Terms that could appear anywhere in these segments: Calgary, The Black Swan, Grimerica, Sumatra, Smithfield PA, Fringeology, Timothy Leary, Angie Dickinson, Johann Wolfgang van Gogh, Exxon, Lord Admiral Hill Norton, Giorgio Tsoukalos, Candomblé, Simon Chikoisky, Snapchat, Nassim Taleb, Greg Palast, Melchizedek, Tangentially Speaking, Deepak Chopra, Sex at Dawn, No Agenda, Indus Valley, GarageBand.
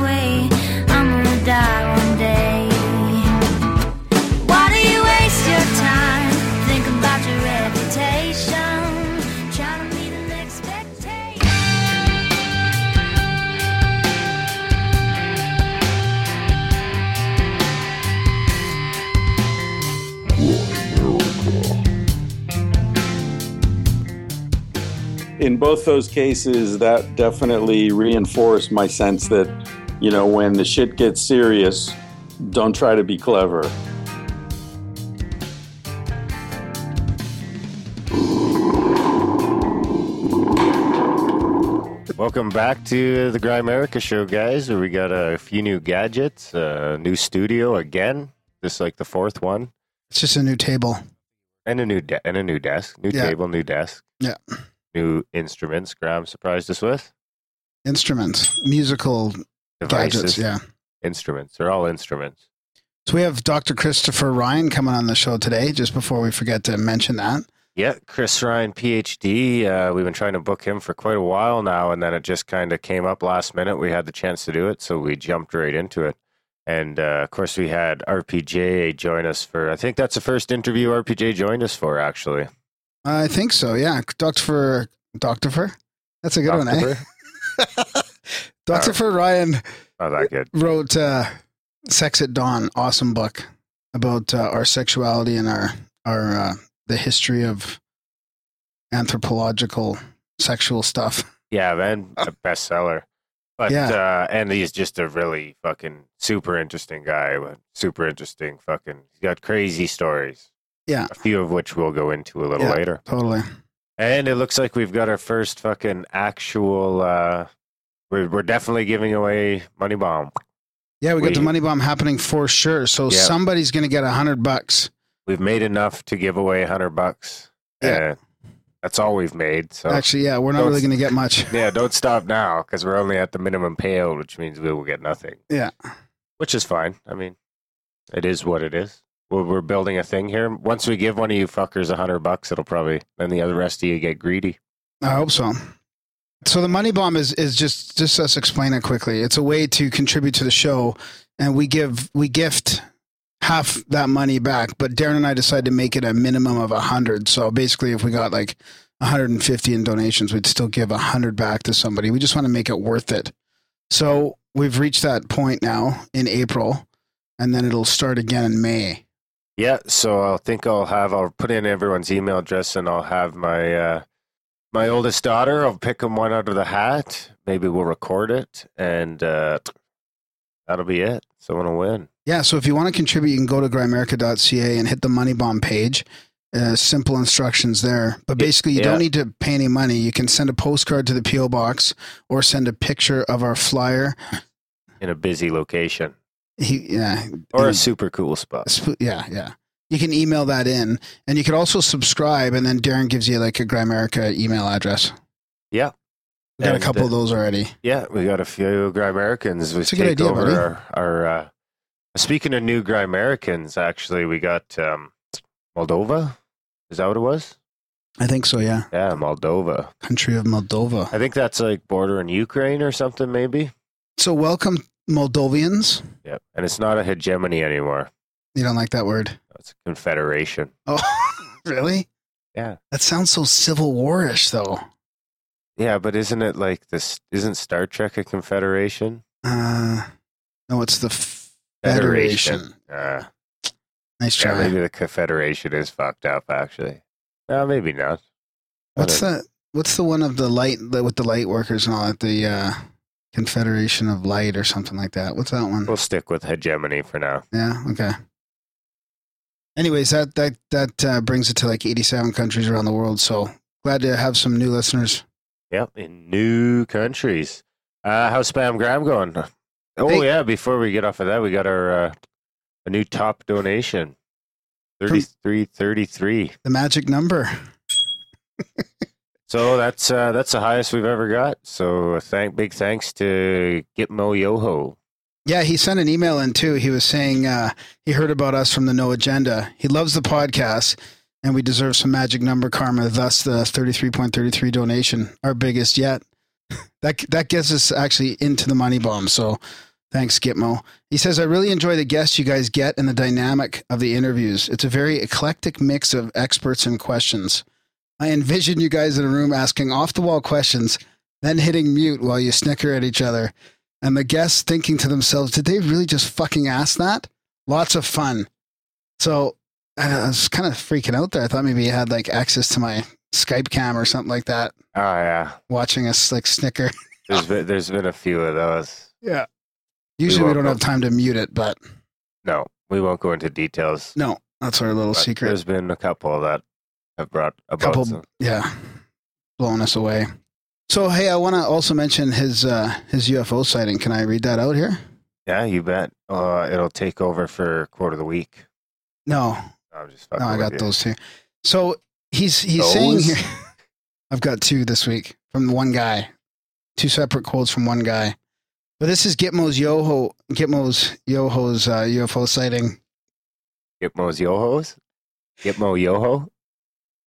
away? I'm gonna die one day. Why do you waste your time? Think about your reputation. Trying to meet an expectation. In both those cases, that definitely reinforced my sense that, you know, when the shit gets serious, don't try to be clever. Welcome back to the Grimerica Show, guys. We got a few new gadgets, a new studio again. This is like the fourth one. It's just a new table. And a new desk. New table, new desk. Yeah. New instruments Graham surprised us with. Instruments. Musical devices. Gadgets, yeah. Instruments. They're all instruments. So we have Dr. Christopher Ryan coming on the show today, just before we forget to mention that. Yeah, Chris Ryan, PhD. We've been trying to book him for quite a while now, and then it just kind of came up last minute. We had the chance to do it, so we jumped right into it. And, of course, we had RPJ join us for, I think that's the first interview RPJ joined us for, actually. I think so, yeah. Dr. Fur? That's a good Dr. one, eh? Dr. Fur Ryan wrote Sex at Dawn, awesome book about our sexuality and our the history of anthropological sexual stuff. Yeah, man, a bestseller. But and he's just a really fucking super interesting guy. He's got crazy stories. Yeah. A few of which we'll go into a little later. Totally. And it looks like we've got our first fucking actual, we're definitely giving away Money Bomb. Yeah, we got the Money Bomb happening for sure. So somebody's going to get $100. We've made enough to give away $100. Yeah. That's all we've made. So actually, yeah, we're not really going to get much. Yeah, don't stop now because we're only at the minimum payout, which means we will get nothing. Yeah. Which is fine. I mean, it is what it is. We're building a thing here. Once we give one of you fuckers $100, it'll probably, then the other rest of you get greedy. I hope so. So the Money Bomb is just us explain it quickly. It's a way to contribute to the show, and we gift half that money back. But Darren and I decided to make it a minimum of 100. So basically, if we got like 150 in donations, we'd still give 100 back to somebody. We just want to make it worth it. So we've reached that point now in April, and then it'll start again in May. Yeah, so I think I'll put in everyone's email address, and I'll have my my oldest daughter. I'll pick them one out of the hat. Maybe we'll record it, and that'll be it. Someone will win. Yeah, so if you want to contribute, you can go to grimerica.ca and hit the Money Bomb page. Simple instructions there. But basically, you don't need to pay any money. You can send a postcard to the P.O. Box or send a picture of our flyer. In a busy location. Or a super cool spot. Yeah. You can email that in, and you could also subscribe, and then Darren gives you like a Grimerica email address. Yeah. We got a couple of those already. Yeah, we got a few Grimericans. We take over buddy. our speaking of new Grimericans, actually, we got Moldova. Is that what it was? I think so, yeah. Yeah, Moldova. Country of Moldova. I think that's like bordering Ukraine or something, maybe. So welcome Moldovians. Yep. And it's not a hegemony anymore. You don't like that word? It's a confederation. Oh, really? Yeah. That sounds so Civil War-ish, though. Yeah, but isn't it like this? Isn't Star Trek a confederation? No, it's the Federation. Nice try. Yeah, maybe the confederation is fucked up, actually. No, maybe not. What's the one of the light, with the light workers and all that? The Confederation of Light or something like that. What's that one? We'll stick with hegemony for now. Yeah, okay. Anyways, that brings it to like 87 countries around the world, so glad to have some new listeners. Yep, in new countries. How's Spam Graham going? Oh, yeah, before we get off of that, we got our a new top donation. 3333. The magic number. So that's the highest we've ever got. So big thanks to Gitmo Yoho. Yeah, he sent an email in too. He was saying he heard about us from the No Agenda. He loves the podcast, and we deserve some magic number karma. Thus, the 33.33 donation, our biggest yet. That gets us actually into the money bomb. So thanks, Gitmo. He says, I really enjoy the guests you guys get and the dynamic of the interviews. It's a very eclectic mix of experts and questions. I envision you guys in a room asking off-the-wall questions, then hitting mute while you snicker at each other. And the guests thinking to themselves, did they really just fucking ask that? Lots of fun. So I was kind of freaking out there. I thought maybe you had like access to my Skype cam or something like that. Oh, yeah. Watching us like snicker. There's been a few of those. Yeah. Usually we don't have time to mute it, but. No, we won't go into details. No, that's our little secret. There's been a couple that have brought about. Yeah. Blown us away. So, hey, I want to also mention his UFO sighting. Can I read that out here? Yeah, you bet. It'll take over for quote of the week. No, I'm just fucking with you. I got those two. So he's saying here, I've got two this week from one guy, two separate quotes from one guy. But this is Gitmo Yoho's UFO sighting. Gitmo Yoho.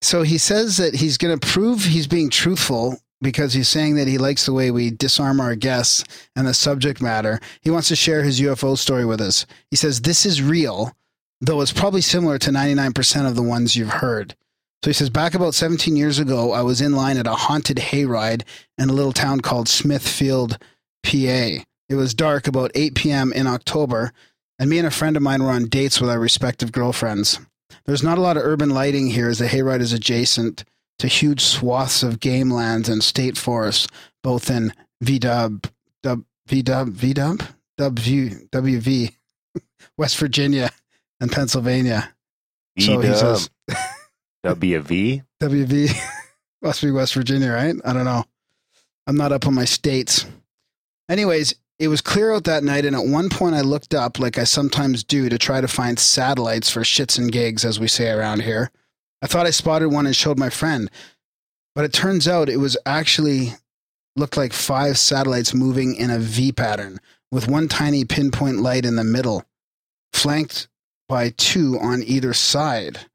So he says that he's going to prove he's being truthful, because he's saying that he likes the way we disarm our guests and the subject matter. He wants to share his UFO story with us. He says, this is real, though it's probably similar to 99% of the ones you've heard. So he says, back about 17 years ago, I was in line at a haunted hayride in a little town called Smithfield, PA. It was dark, about 8 p.m. in October, and me and a friend of mine were on dates with our respective girlfriends. There's not a lot of urban lighting here, as the hayride is adjacent to huge swaths of game lands and state forests, both in WV, West Virginia and Pennsylvania. So he says, WV must be West Virginia, right? I don't know. I'm not up on my states. Anyways, it was clear out that night, and at one point I looked up, like I sometimes do, to try to find satellites for shits and gigs, as we say around here. I thought I spotted one and showed my friend, but it turns out it was actually looked like 5 satellites moving in a V pattern with one tiny pinpoint light in the middle, flanked by 2 on either side,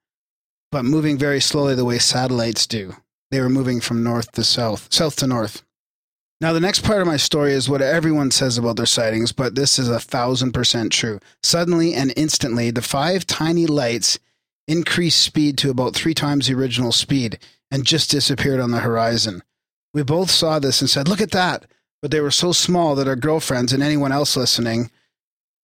but moving very slowly the way satellites do. They were moving from north to south, south to north. Now, the next part of my story is what everyone says about their sightings, but this is 1,000% true. Suddenly and instantly, the 5 tiny lights increased speed to about 3 times the original speed and just disappeared on the horizon. We both saw this and said, look at that. But they were so small that our girlfriends and anyone else listening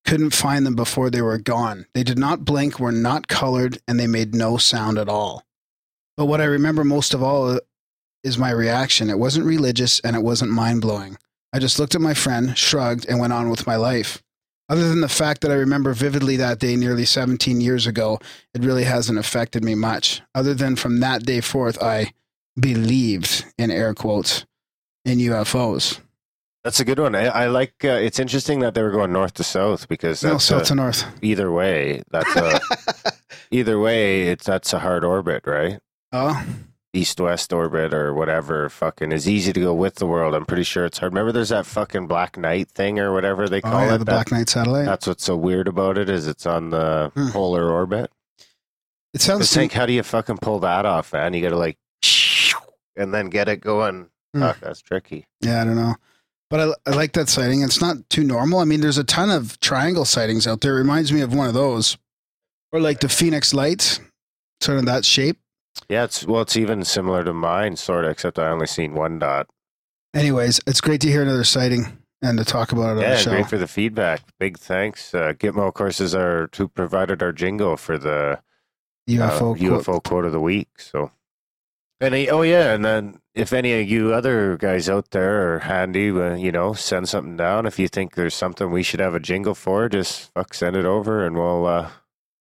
couldn't find them before they were gone. They did not blink, were not colored, and they made no sound at all. But what I remember most of all is my reaction. It wasn't religious and it wasn't mind-blowing. I just looked at my friend, shrugged, and went on with my life. Other than the fact that I remember vividly that day nearly 17 years ago, it really hasn't affected me much. Other than from that day forth, I believed, in air quotes, in UFOs. That's a good one. I like, it's interesting that they were going north to south, because that's south to north. Either way, that's a hard orbit, right? Oh. East-west orbit or whatever fucking is easy to go with the world. I'm pretty sure it's hard. Remember there's that fucking Black Knight thing or whatever they call it? The Black Knight satellite. That's what's so weird about it, is it's on the polar orbit. It sounds like, how do you fucking pull that off, man? You got to like, and then get it going. Fuck, that's tricky. Yeah, I don't know. But I like that sighting. It's not too normal. I mean, there's a ton of triangle sightings out there. It reminds me of one of those. Or like the Phoenix Lights, sort of that shape. Yeah, it's even similar to mine, sort of, except I only seen one dot. Anyways, it's great to hear another sighting and to talk about it on the show. Yeah, great for the feedback. Big thanks. Gitmo, of course, is who provided our jingle for the UFO quote of the week. So, and then if any of you other guys out there are handy, send something down. If you think there's something we should have a jingle for, just send it over, and we'll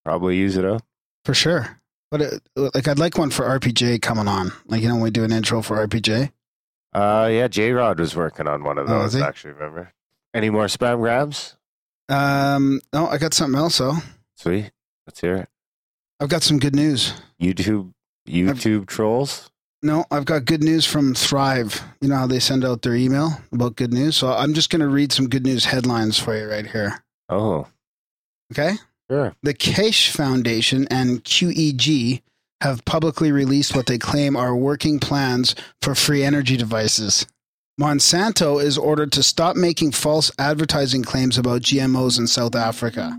probably use it up for sure. But I'd like one for RPJ coming on. Like, when we do an intro for RPJ. Yeah, J-Rod was working on one of those, actually, remember? Any more spam grabs? No, I got something else, though. Sweet. Let's hear it. I've got some good news. YouTube trolls? No, I've got good news from Thrive. You know how they send out their email about good news? So I'm just going to read some good news headlines for you right here. Oh. Okay? Sure. The Keshe Foundation and QEG have publicly released what they claim are working plans for free energy devices. Monsanto is ordered to stop making false advertising claims about GMOs in South Africa.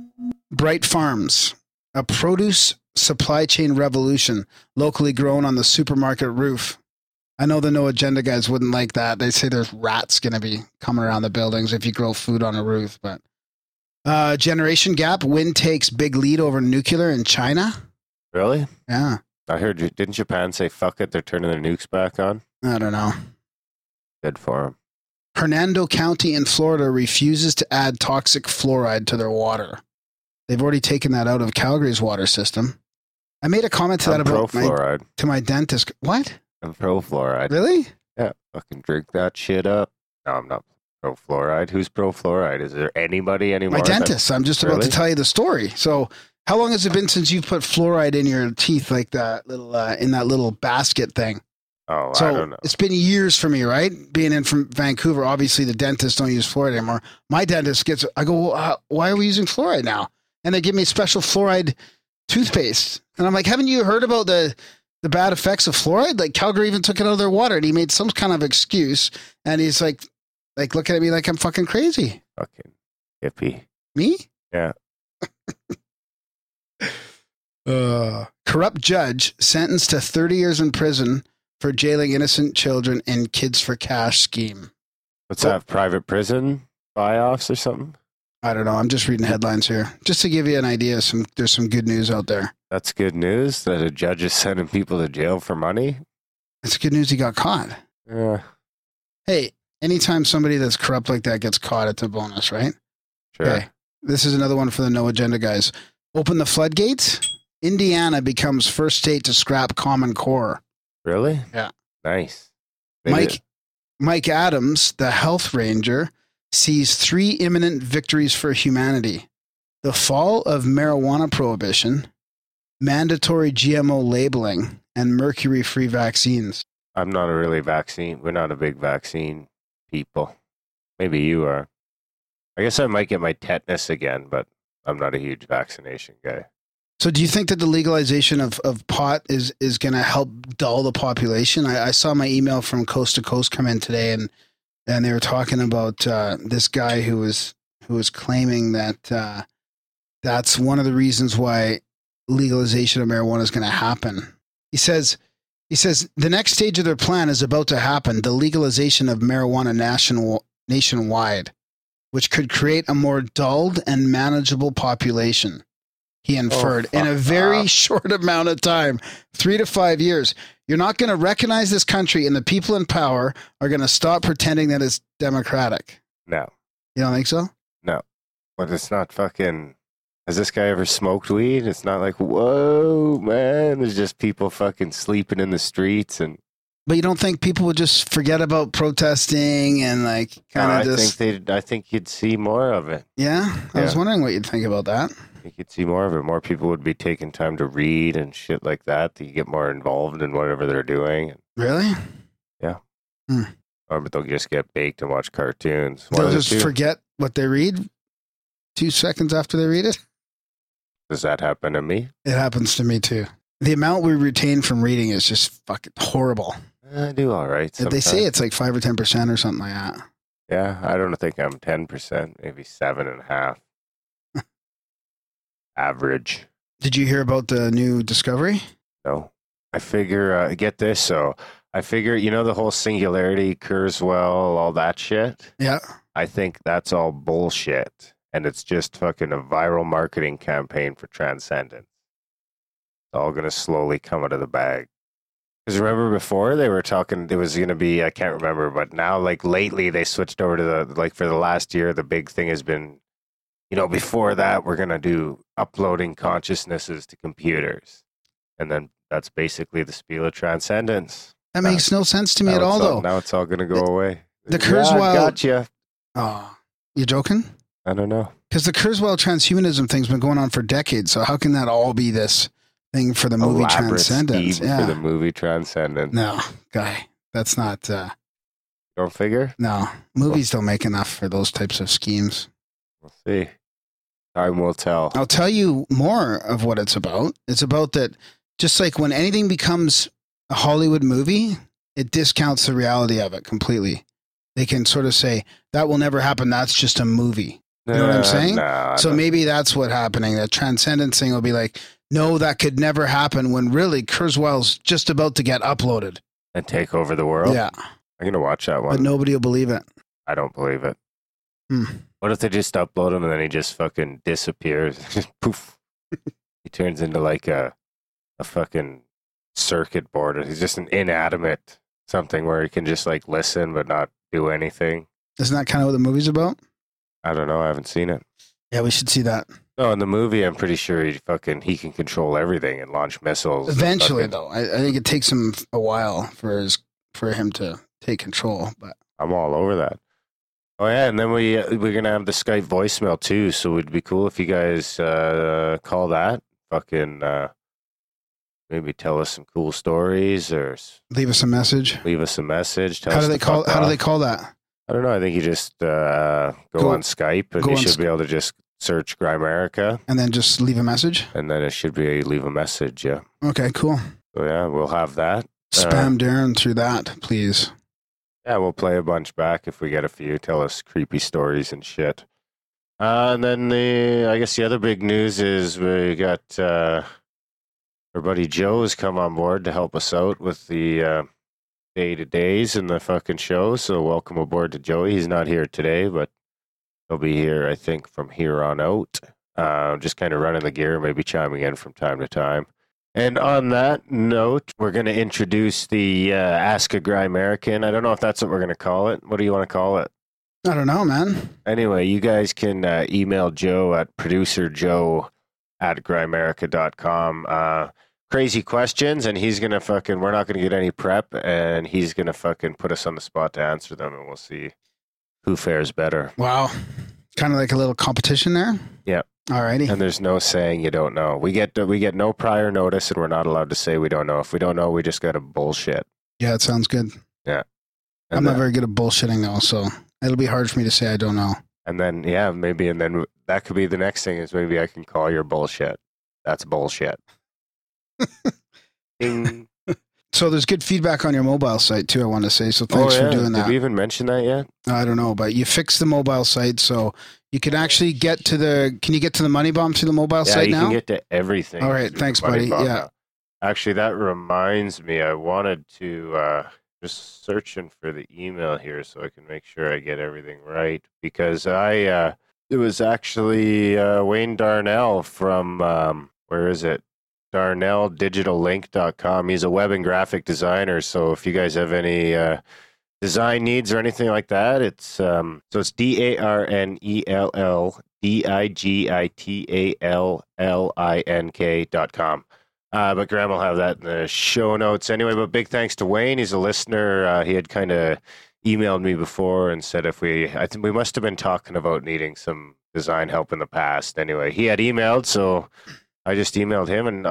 Bright Farms, a produce supply chain revolution, locally grown on the supermarket roof. I know the No Agenda guys wouldn't like that. They say there's rats going to be coming around the buildings if you grow food on a roof. But Generation Gap, wind takes big lead over nuclear in China. Really? Yeah. I heard, didn't Japan say, fuck it, they're turning their nukes back on? I don't know. Good for them. Hernando County in Florida refuses to add toxic fluoride to their water. They've already taken that out of Calgary's water system. I made a comment to that about to my dentist. What? I'm pro-fluoride. Really? Yeah. Fucking drink that shit up. No, I'm not pro-fluoride. Who's pro-fluoride? Is there anybody anymore? My dentist. I'm just about to tell you the story. So how long has it been since you've put fluoride in your teeth like that little, in that little basket thing? Oh, so I don't know. It's been years for me, right? Being in from Vancouver, obviously the dentists don't use fluoride anymore. My dentist gets, I go, well, why are we using fluoride now? And they give me special fluoride toothpaste. And I'm like, haven't you heard about the bad effects of fluoride? Like Calgary even took it out of their water and he made some kind of excuse. And he's like looking at me like I'm fucking crazy. Fucking hippie. Me? Yeah. Corrupt judge sentenced to 30 years in prison for jailing innocent children in Kids for Cash scheme. What's that, private prison buy-offs or something? I don't know. I'm just reading headlines here. Just to give you an idea, there's some good news out there. That's good news that a judge is sending people to jail for money? It's good news he got caught. Yeah. Hey, anytime somebody that's corrupt like that gets caught, it's a bonus, right? Sure. Okay. This is another one for the No Agenda guys. Open the floodgates. Indiana becomes first state to scrap Common Core. Really? Yeah. Nice. Mike Adams, the health ranger, sees three imminent victories for humanity. The fall of marijuana prohibition, mandatory GMO labeling, and mercury-free vaccines. I'm not really vaccine. We're not a big vaccine people. Maybe you are. I guess I might get my tetanus again, but I'm not a huge vaccination guy. So do you think that the legalization of pot is going to help dull the population? I saw my email from Coast to Coast come in today, and they were talking about this guy who was claiming that that's one of the reasons why legalization of marijuana is going to happen. He says the next stage of their plan is about to happen, the legalization of marijuana nationwide, which could create a more dulled and manageable population. He inferred in a very short amount of time, 3 to 5 years. You're not going to recognize this country, and the people in power are going to stop pretending that it's democratic. No. You don't think so? No. But it's not fucking... Has this guy ever smoked weed? It's not like, whoa, man, there's just people fucking sleeping in the streets. But you don't think people would just forget about protesting and like I think you'd see more of it. Yeah? I was wondering what you'd think about that. I think you'd see more of it. More people would be taking time to read and shit like that. You get more involved in whatever they're doing. Really? Yeah. Hmm. Or but they'll just get baked and watch cartoons. They'll just forget what they read 2 seconds after they read it? Does that happen to me? It happens to me too. The amount we retain from reading is just fucking horrible. I do all right sometimes. They say it's like 5 or 10% or something like that. Yeah, I don't think I'm 10%, maybe 7.5%. Average. Did you hear about the new discovery? No. I figure, get this, so I figure, you know, the whole singularity, Kurzweil, all that shit? Yeah. I think that's all bullshit, and it's just fucking a viral marketing campaign for Transcendence. It's all going to slowly come out of the bag. Because remember before they were talking, it was going to be, I can't remember, but now, like, lately they switched over to for the last year, the big thing has been, you know, before that, we're going to do uploading consciousnesses to computers. And then that's basically the spiel of Transcendence. That makes no sense to me at all, though. Now it's all going to go away. The Kurzweil... Gotcha. Oh, you joking? I don't know. Because the Kurzweil transhumanism thing's been going on for decades, so how can that all be this thing for the movie Transcendence. Yeah. For the movie Transcendence. No, guy, that's not. Don't figure. No, movies don't make enough for those types of schemes. We'll see. Time will tell. I'll tell you more of what it's about. It's about that. Just like when anything becomes a Hollywood movie, it discounts the reality of it completely. They can sort of say that will never happen. That's just a movie. You know what I'm saying? No, so maybe that's what's happening. That Transcendence thing will be like, no, that could never happen. When really, Kurzweil's just about to get uploaded and take over the world. Yeah, I'm gonna watch that one. But nobody will believe it. I don't believe it. What if they just upload him and then he just fucking disappears? Poof! He turns into like a fucking circuit board. He's just an inanimate something where he can just like listen but not do anything. Isn't that kind of what the movie's about? I don't know. I haven't seen it. Yeah, we should see that. No, in the movie, I'm pretty sure he can control everything and launch missiles. Eventually, though, I think it takes him a while for him to take control. But I'm all over that. Oh yeah, and then we're gonna have the Skype voicemail too. So it'd be cool if you guys call that. Fucking maybe tell us some cool stories or leave us a message. Tell us how do they call that? I don't know. I think you just go on Skype and you should be able to just search Grimerica. And then just leave a message? And then it should be leave a message, yeah. Okay, cool. So yeah, we'll have that. Spam Darren through that, please. Yeah, we'll play a bunch back if we get a few. Tell us creepy stories and shit. And then I guess the other big news is we got our buddy Joe has come on board to help us out with the... day-to-days in the fucking show, so welcome aboard to Joey. He's not here today, but he'll be here, I think, from here on out. Just kind of running the gear, maybe chiming in from time to time. And on that note, we're going to introduce the Ask a Grimerican. I don't know if that's what we're going to call it. What do you want to call it? I don't know, man. Anyway, you guys can email Joe at producerjoe@grimerica.com. Crazy questions, and he's going to fucking, we're not going to get any prep, and he's going to fucking put us on the spot to answer them, and we'll see who fares better. Wow. Kind of like a little competition there? Yeah. Alrighty. And there's no saying you don't know. We get no prior notice, and we're not allowed to say we don't know. If we don't know, we just got to bullshit. Yeah, it sounds good. Yeah. And I'm not very good at bullshitting, though, so it'll be hard for me to say I don't know. And then, yeah, maybe, and then that could be the next thing is maybe I can call your bullshit. That's bullshit. So there's good feedback on your mobile site too, I want to say, so thanks for doing that. Did we even mention that yet? I don't know, but you fixed the mobile site, so you can actually get to the money bomb through the mobile site now? Yeah, you can get to everything. All right, thanks, buddy. Yeah. Actually, that reminds me, I wanted to just searching for the email here so I can make sure I get everything right, because it was actually Wayne Darnell from where is it? DarnellDigitalLink.com. He's a web and graphic designer. So if you guys have any design needs or anything like that, it's DarnellDigitalLink.com. But Graham will have that in the show notes anyway. But big thanks to Wayne. He's a listener. He had kind of emailed me before and said I think we must have been talking about needing some design help in the past. Anyway, he had emailed, so I just emailed him, and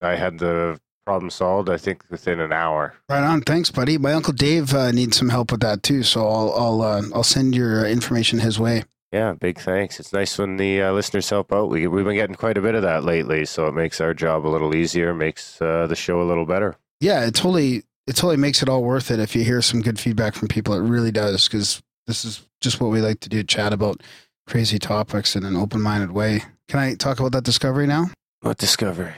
I had the problem solved, I think, within an hour. Right on. Thanks, buddy. My Uncle Dave needs some help with that, too, so I'll send your information his way. Yeah, big thanks. It's nice when the listeners help out. We've been getting quite a bit of that lately, so it makes our job a little easier, makes the show a little better. Yeah, it totally makes it all worth it if you hear some good feedback from people. It really does, because this is just what we like to do, chat about crazy topics in an open-minded way. Can I talk about that discovery now? What discovery?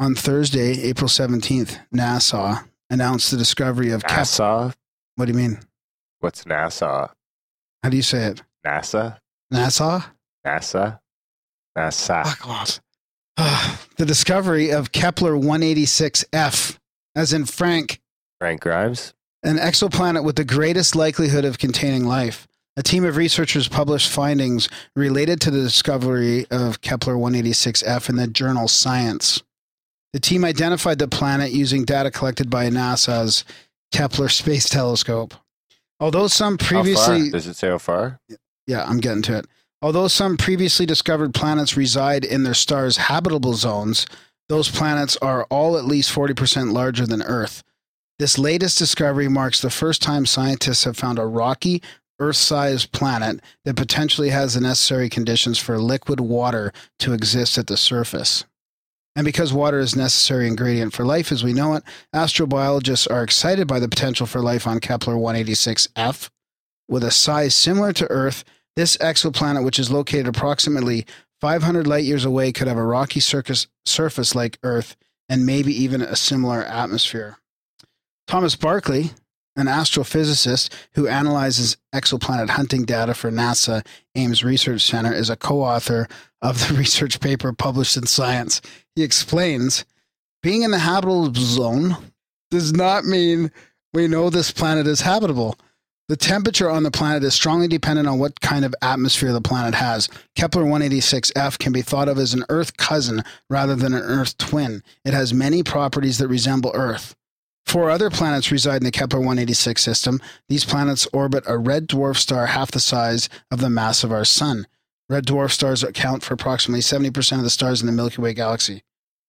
On Thursday, April 17th, NASA announced the discovery of NASA. What do you mean? What's NASA? How do you say it? NASA. NASA? NASA. NASA. Fuck off. The discovery of Kepler-186f, as in Frank. Frank Grimes. An exoplanet with the greatest likelihood of containing life. A team of researchers published findings related to the discovery of Kepler-186f in the journal Science. The team identified the planet using data collected by NASA's Kepler Space Telescope. Although some previously... How far? Does it say how far? Yeah, I'm getting to it. Although some previously discovered planets reside in their stars' habitable zones, Those planets are all at least 40% larger than Earth. This latest discovery marks the first time scientists have found a rocky, Earth-sized planet that potentially has the necessary conditions for liquid water to exist at the surface. And because water is a necessary ingredient for life as we know it, astrobiologists are excited by the potential for life on Kepler-186f. With a size similar to Earth, this exoplanet, which is located approximately 500 light-years away, could have a rocky surface like Earth and maybe even a similar atmosphere. Thomas Barkley, an astrophysicist who analyzes exoplanet hunting data for NASA Ames Research Center, is a co-author of the research paper published in Science. He explains, being in the habitable zone does not mean we know this planet is habitable. The temperature on the planet is strongly dependent on what kind of atmosphere the planet has. Kepler-186f can be thought of as an Earth cousin rather than an Earth twin. It has many properties that resemble Earth. 4 other planets reside in the Kepler-186 system. These planets orbit a red dwarf star half the size of the mass of our sun. Red dwarf stars account for approximately 70% of the stars in the Milky Way galaxy.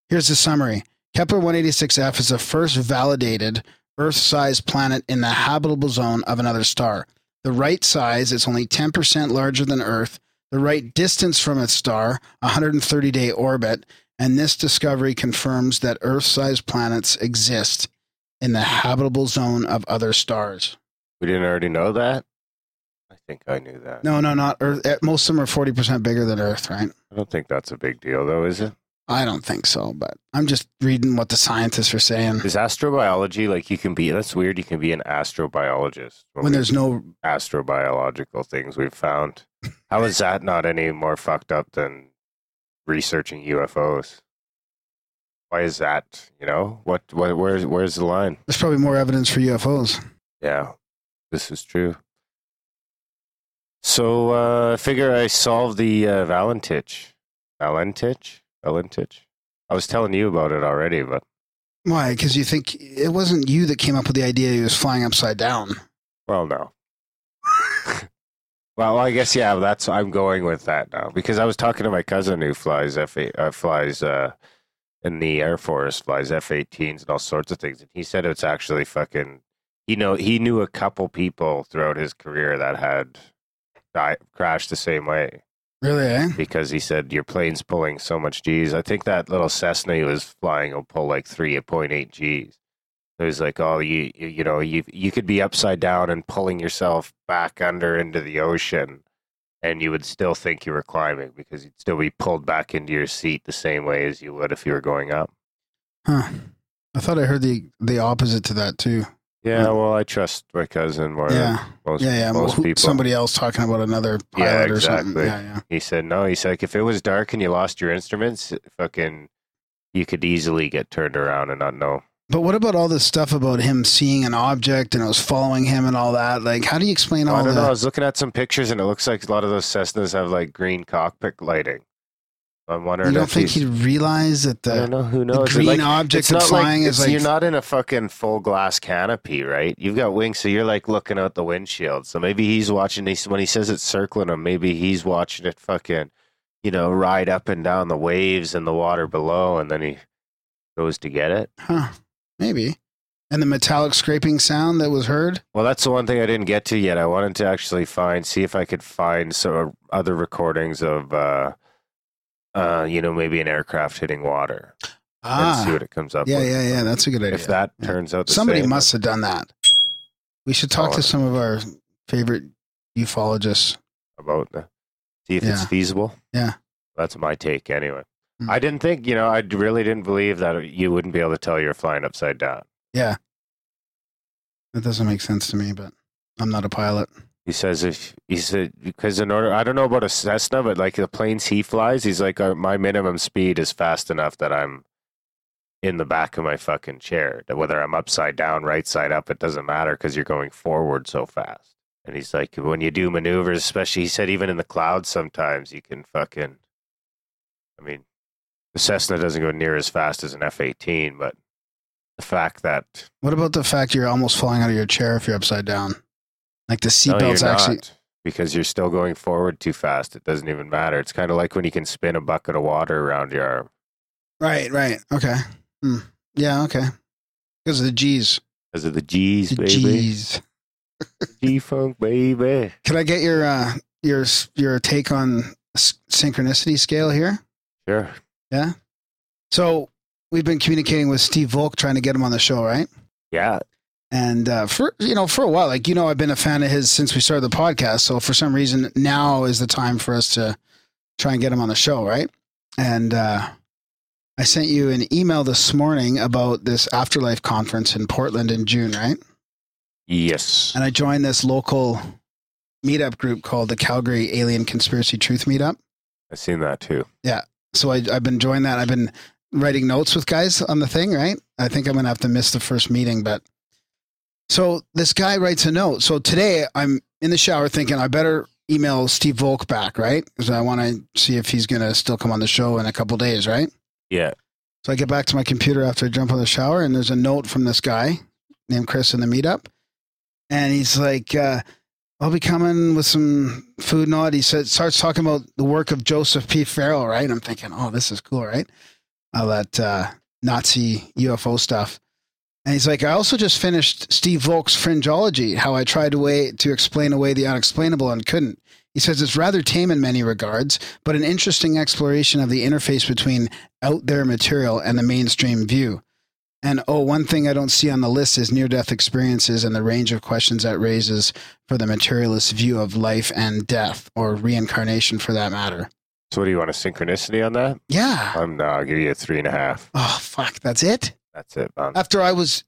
Here's the summary. Kepler-186f is the first validated Earth-sized planet in the habitable zone of another star. The right size is only 10% larger than Earth, the right distance from its star, 130-day orbit, and this discovery confirms that Earth-sized planets exist in the habitable zone of other stars. We didn't already know that? I think I knew that. No, not Earth. Most of them are 40% bigger than Earth, right? I don't think that's a big deal, though, is it? I don't think so, but I'm just reading what the scientists are saying. Is astrobiology, like, you can be, that's weird, you can be an astrobiologist. When there's no astrobiological things we've found. How is that not any more fucked up than researching UFOs? Why is that, you know? Where's the line? There's probably more evidence for UFOs. Yeah, this is true. So, I figure I solved the Valentich? I was telling you about it already, but... Why? Because you think it wasn't you that came up with the idea he was flying upside down. Well, no. Well, I guess, yeah, that's, I'm going with that now. Because I was talking to my cousin who flies in the Air Force, flies F-18s and all sorts of things. And he said it's actually fucking... You know, he knew a couple people throughout his career that had crashed the same way. Really, eh? Because he said, your plane's pulling so much Gs. I think that little Cessna he was flying will pull like 3.8 Gs. It was like, oh, you could be upside down and pulling yourself back under into the ocean, and you would still think you were climbing because you'd still be pulled back into your seat the same way as you would if you were going up. Huh. I thought I heard the opposite to that, too. Yeah, well, I trust my cousin more than most people. Somebody else talking about another pilot or something. Yeah. He said, no, he's like, if it was dark and you lost your instruments, fucking, you could easily get turned around and not know. But what about all this stuff about him seeing an object and it was following him and all that? Like, how do you explain all that? I don't know. I was looking at some pictures and it looks like a lot of those Cessnas have like green cockpit lighting. I'm wondering. You don't think he'd realize that the green object that's flying is like... You're not in a fucking full glass canopy, right? You've got wings, so you're like looking out the windshield. So maybe he's watching this, when he says it's circling him, maybe he's watching it fucking, you know, ride up and down the waves and the water below, and then he goes to get it. Huh. Maybe. And the metallic scraping sound that was heard? Well, that's the one thing I didn't get to yet. I wanted to actually see if I could find some other recordings of... maybe an aircraft hitting water and see what it comes up with. Yeah. That's a good idea. If that turns out the somebody same, must have done that. We should talk to some of our favorite ufologists about see if it's feasible. Yeah. That's my take anyway. Mm. I didn't think, I really didn't believe that you wouldn't be able to tell you're flying upside down. Yeah. That doesn't make sense to me, but I'm not a pilot. He says, because in order, I don't know about a Cessna, but like the planes he flies, he's like, my minimum speed is fast enough that I'm in the back of my fucking chair. Whether I'm upside down, right side up, it doesn't matter because you're going forward so fast. And he's like, when you do maneuvers, especially, he said, even in the clouds, sometimes you can fucking, the Cessna doesn't go near as fast as an F-18, but the fact that. What about the fact you're almost falling out of your chair if you're upside down? Like the seatbelt's actually... Because you're still going forward too fast. It doesn't even matter. It's kind of like when you can spin a bucket of water around your arm. Right. Okay. Mm. Yeah, okay. Because of the G's. Because of the G's, baby. G's. G-Funk, baby. Can I get your take on synchronicity scale here? Sure. Yeah? So we've been communicating with Steve Volk, trying to get him on the show, right? Yeah. And for a while, I've been a fan of his since we started the podcast. So for some reason, now is the time for us to try and get him on the show, right? And I sent you an email this morning about this afterlife conference in Portland in June, right? Yes. And I joined this local meetup group called the Calgary Alien Conspiracy Truth Meetup. I've seen that too. Yeah. So I've been joining that. I've been writing notes with guys on the thing, right? I think I'm going to have to miss the first meeting, but so this guy writes a note. So today I'm in the shower thinking I better email Steve Volk back, right? Because I want to see if he's going to still come on the show in a couple days, right? Yeah. So I get back to my computer after I jump on the shower, and there's a note from this guy named Chris in the meetup. And he's like, I'll be coming with some food and all that. He starts talking about the work of Joseph P. Farrell, right? And I'm thinking, oh, this is cool, right? All that Nazi UFO stuff. And he's like, I also just finished Steve Volk's Fringeology, how I tried to explain away the unexplainable and couldn't. He says it's rather tame in many regards, but an interesting exploration of the interface between out there material and the mainstream view. And one thing I don't see on the list is near-death experiences and the range of questions that raises for the materialist view of life and death, or reincarnation for that matter. So what do you want, a synchronicity on that? Yeah. I'll give you a 3.5. Oh, fuck. That's it? That's it, man. I was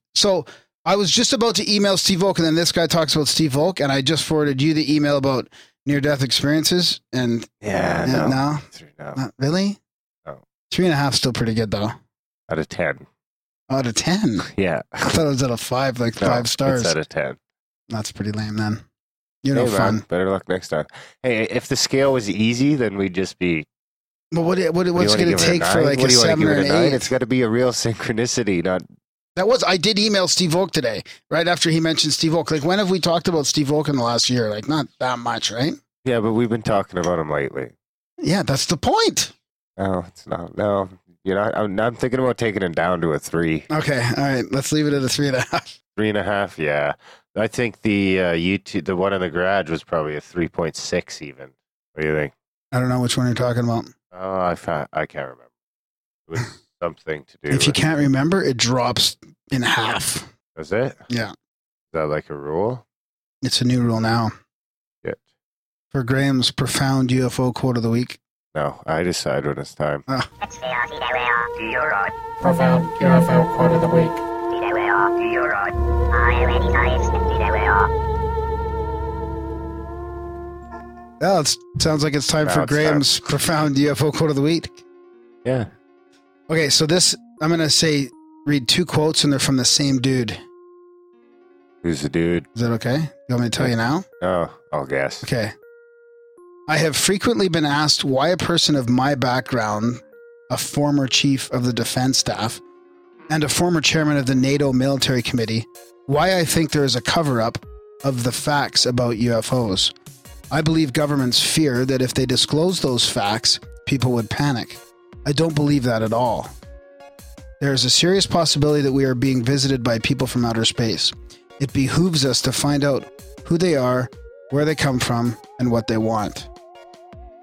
just about to email Steve Volk, and then this guy talks about Steve Volk, and I just forwarded you the email about near-death experiences, and no. Not really? No. 3.5 still pretty good, though. Out of 10. Out of 10? Yeah. I thought it was out of 5, like 5 stars. It's out of 10. That's pretty lame, then. You're no fun. Man, better luck next time. Hey, if the scale was easy, then we'd just be... Well, what's going to take for like a 7 or an 8? It's got to be a real synchronicity, not... I did email Steve Volk today, right after he mentioned Steve Volk. Like, when have we talked about Steve Volk in the last year? Like, not that much, right? Yeah, but we've been talking about him lately. Yeah, that's the point. No, it's not. No, you know, I'm thinking about taking him down to a 3. Okay, all right, let's leave it at a 3.5. 3.5, yeah. I think the YouTube, the one in the garage was probably a 3.6 even. What do you think? I don't know which one you're talking about. Oh, I can't remember. It was something to do. If you can't remember, it drops in half. Is it? Yeah. Is that like a rule? It's a new rule now. Good. For Graham's profound UFO quote of the week. No, I decide when it's time. Profound UFO quote of the week. Oh, it sounds like it's time for Graham's profound UFO quote of the week. Yeah. Okay, so I'm going to read 2 quotes, and they're from the same dude. Who's the dude? Is that okay? You want me to tell you now? Oh, I'll guess. Okay. I have frequently been asked why a person of my background, a former chief of the defense staff, and a former chairman of the NATO Military Committee, why I think there is a cover-up of the facts about UFOs. I believe governments fear that if they disclose those facts, people would panic. I don't believe that at all. There is a serious possibility that we are being visited by people from outer space. It behooves us to find out who they are, where they come from, and what they want.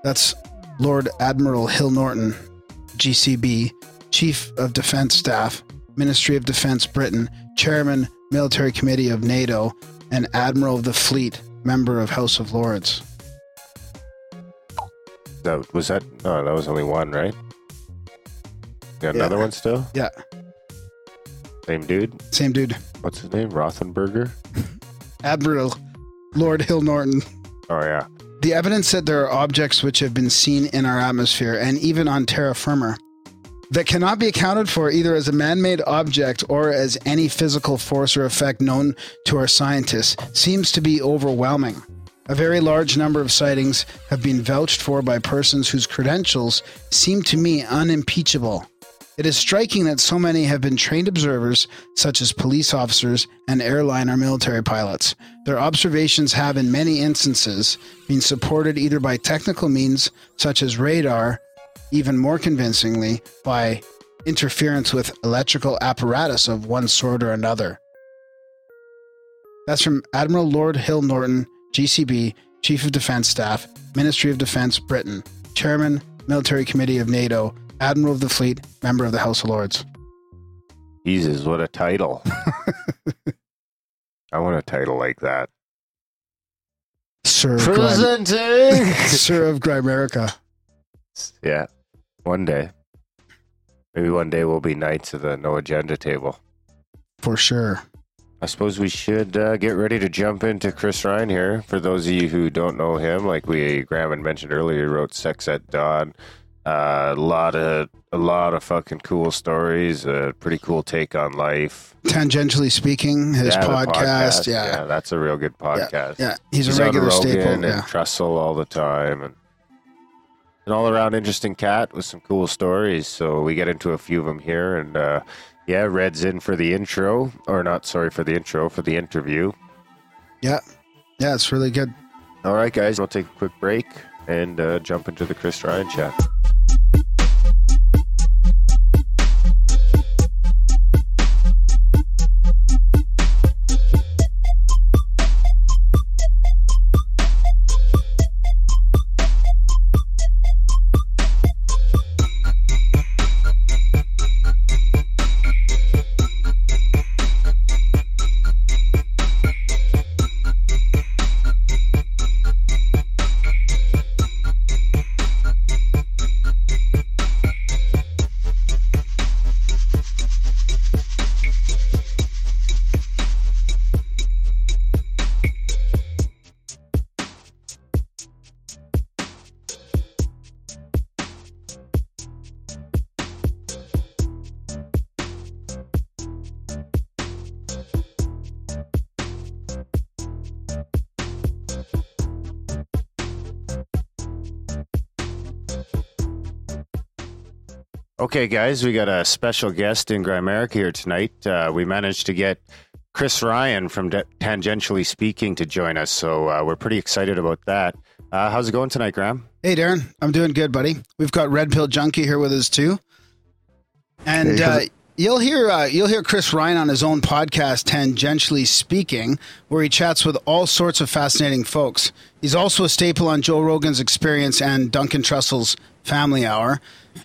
That's Lord Admiral Hill Norton, GCB, Chief of Defense Staff, Ministry of Defense Britain, Chairman, Military Committee of NATO, and Admiral of the Fleet, member of House of Lords. That was only one, right? Got another one still? Yeah. Same dude? Same dude. What's his name? Rothenberger? Admiral Lord Hill Norton. Oh, yeah. The evidence that there are objects which have been seen in our atmosphere and even on terra firma that cannot be accounted for either as a man-made object or as any physical force or effect known to our scientists seems to be overwhelming. A very large number of sightings have been vouched for by persons whose credentials seem to me unimpeachable. It is striking that so many have been trained observers, such as police officers and airline or military pilots. Their observations have, in many instances, been supported either by technical means, such as radar, even more convincingly by interference with electrical apparatus of one sort or another. That's from Admiral Lord Hill Norton, GCB, Chief of Defense Staff, Ministry of Defense, Britain, Chairman, Military Committee of NATO, Admiral of the Fleet, Member of the House of Lords. Jesus, what a title. I want a title like that. Sir Presenting! Sir of Grimerica. Yeah, one day. Maybe one day we'll be knights of the No Agenda table. For sure. I suppose we should get ready to jump into Chris Ryan here. For those of you who don't know him, like Graham had mentioned earlier, he wrote Sex at Dawn. A lot of fucking cool stories. A pretty cool take on life. Tangentially Speaking, his podcast. Yeah, that's a real good podcast. Yeah, he's a regular Rogan staple. And Trussell all the time, and an all-around interesting cat with some cool stories. So we get into a few of them here, and Red's in for the intro, for the interview. Yeah, it's really good. All right, guys, we'll take a quick break and jump into the Chris Ryan chat. Okay, guys, we got a special guest in Grimerica here tonight. We managed to get Chris Ryan from Tangentially Speaking to join us, so we're pretty excited about that. How's it going tonight, Graham? Hey, Darren. I'm doing good, buddy. We've got Red Pill Junkie here with us, too. And you'll hear Chris Ryan on his own podcast, Tangentially Speaking, where he chats with all sorts of fascinating folks. He's also a staple on Joe Rogan's Experience and Duncan Trussell's Family Hour.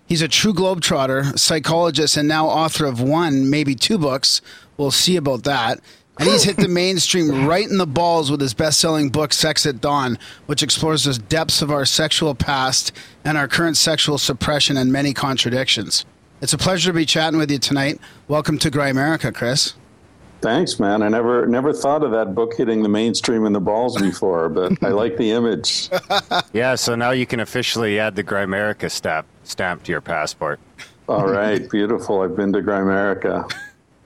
He's a true globetrotter, psychologist, and now author of one, maybe two books. We'll see about that. And he's hit the mainstream right in the balls with his best-selling book, Sex at Dawn, which explores the depths of our sexual past and our current sexual suppression and many contradictions. It's a pleasure to be chatting with you tonight. Welcome to Grimerica, Chris. Thanks, man. I never thought of that book hitting the mainstream in the balls before, but I like the image. Yeah, so now you can officially add the Grimerica stamp to your passport. All right, beautiful. I've been to Grimerica.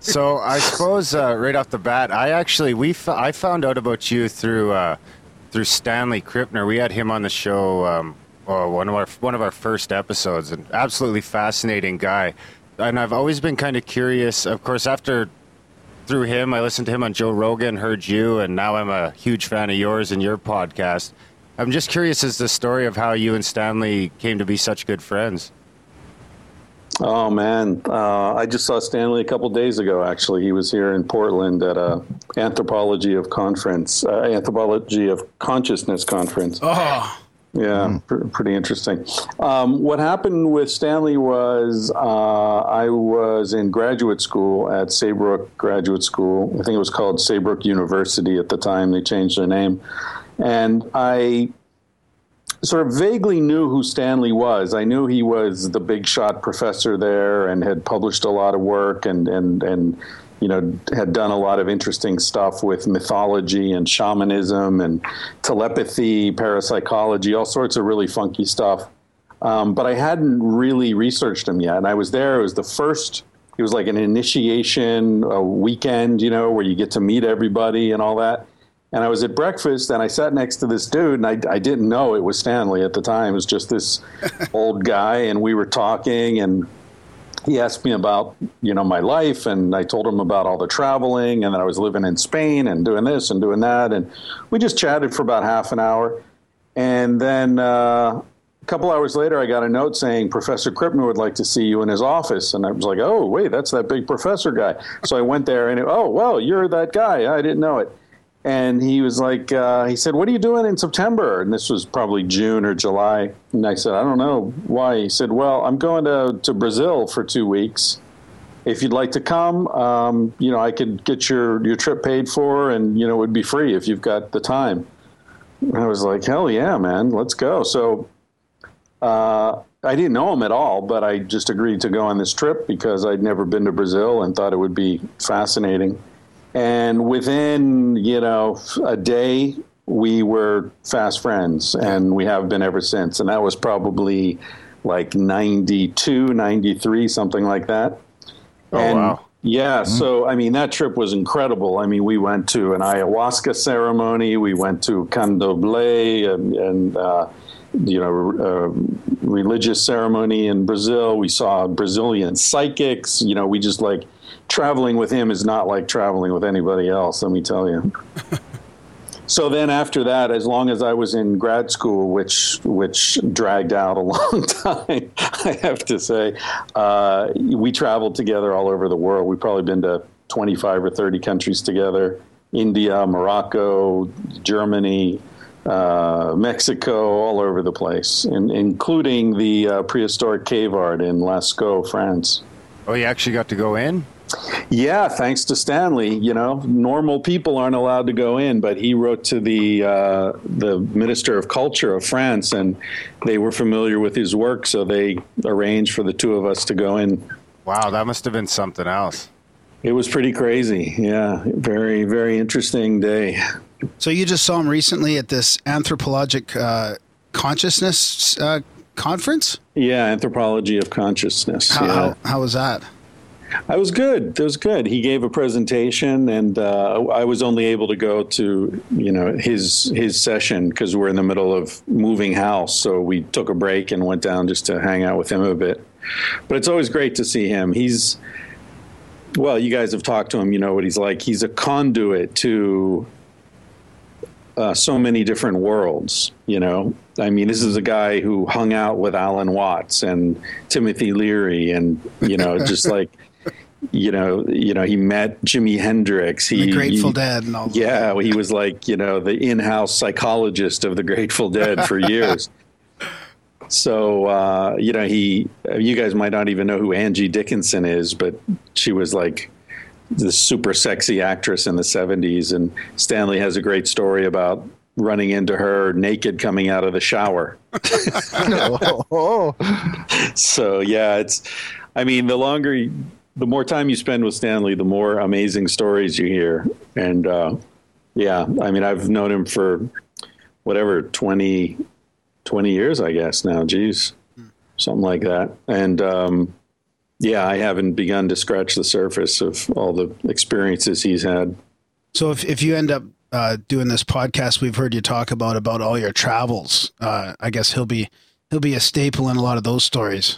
So I suppose right off the bat, I found out about you through Stanley Krippner. We had him on the show, one of our first episodes, an absolutely fascinating guy. And I've always been kind of curious. Of course, through him, I listened to him on Joe Rogan, heard you, and now I'm a huge fan of yours and your podcast. I'm just curious as the story of how you and Stanley came to be such good friends. Oh, man. I just saw Stanley a couple days ago, actually. He was here in Portland at a Anthropology of Consciousness conference. Oh. Yeah, pretty interesting. What happened with Stanley was I was in graduate school at Saybrook Graduate School. I think it was called Saybrook University at the time. They changed their name. And I sort of vaguely knew who Stanley was. I knew he was the big shot professor there and had published a lot of work and had done a lot of interesting stuff with mythology and shamanism and telepathy, parapsychology, all sorts of really funky stuff. But I hadn't really researched him yet. And I was there. It was the first. It was like an initiation, a weekend, where you get to meet everybody and all that. And I was at breakfast and I sat next to this dude and I didn't know it was Stanley at the time. It was just this old guy and we were talking and he asked me about, my life, and I told him about all the traveling, and that I was living in Spain and doing this and doing that, and we just chatted for about half an hour, and then A couple hours later, I got a note saying Professor Krippner would like to see you in his office. And I was like, oh, wait, that's that big professor guy. So I went there and, oh, well, you're that guy. I didn't know it. And he was like, he said, what are you doing in September? And this was probably June or July. And I said, I don't know why. He said, well, I'm going to Brazil for 2 weeks. If you'd like to come, I could get your trip paid for and, it would be free if you've got the time. And I was like, hell yeah, man, let's go. So I didn't know him at all, but I just agreed to go on this trip because I'd never been to Brazil and thought it would be fascinating. And within, a day, we were fast friends, and we have been ever since. And that was probably like 92, 93, something like that. Oh, and wow. Yeah. Mm-hmm. So, that trip was incredible. We went to an ayahuasca ceremony. We went to candomblé and religious ceremony in Brazil. We saw Brazilian psychics. We just traveling with him is not like traveling with anybody else, let me tell you. So then after that, as long as I was in grad school, which dragged out a long time, I have to say, we traveled together all over the world. We've probably been to 25 or 30 countries together, India, Morocco, Germany, Mexico, all over the place, including the prehistoric cave art in Lascaux, France. Oh, you actually got to go in? Yeah, thanks to Stanley. Normal people aren't allowed to go in, but he wrote to the Minister of Culture of France, and they were familiar with his work, so they arranged for the two of us to go in. Wow, that must have been something else. It was pretty crazy. Yeah, very, very interesting day. So you just saw him recently at this anthropologic consciousness conference? Yeah, Anthropology of Consciousness. How was that? I was good. It was good. He gave a presentation, and I was only able to go to, his session because we're in the middle of moving house. So we took a break and went down just to hang out with him a bit. But it's always great to see him. Well, you guys have talked to him. You know what he's like. He's a conduit to so many different worlds, this is a guy who hung out with Alan Watts and Timothy Leary and, just like, he met Jimi Hendrix. The Grateful Dead and all that. Yeah, he was like, the in-house psychologist of the Grateful Dead for years. So, you guys might not even know who Angie Dickinson is, but she was like the super sexy actress in the 70s. And Stanley has a great story about running into her naked coming out of the shower. So, yeah, it's, the more time you spend with Stanley, the more amazing stories you hear. And, I've known him for 20 years, I guess now, geez, something like that. And, I haven't begun to scratch the surface of all the experiences he's had. So if you end up doing this podcast, we've heard you talk about all your travels. I guess he'll be a staple in a lot of those stories.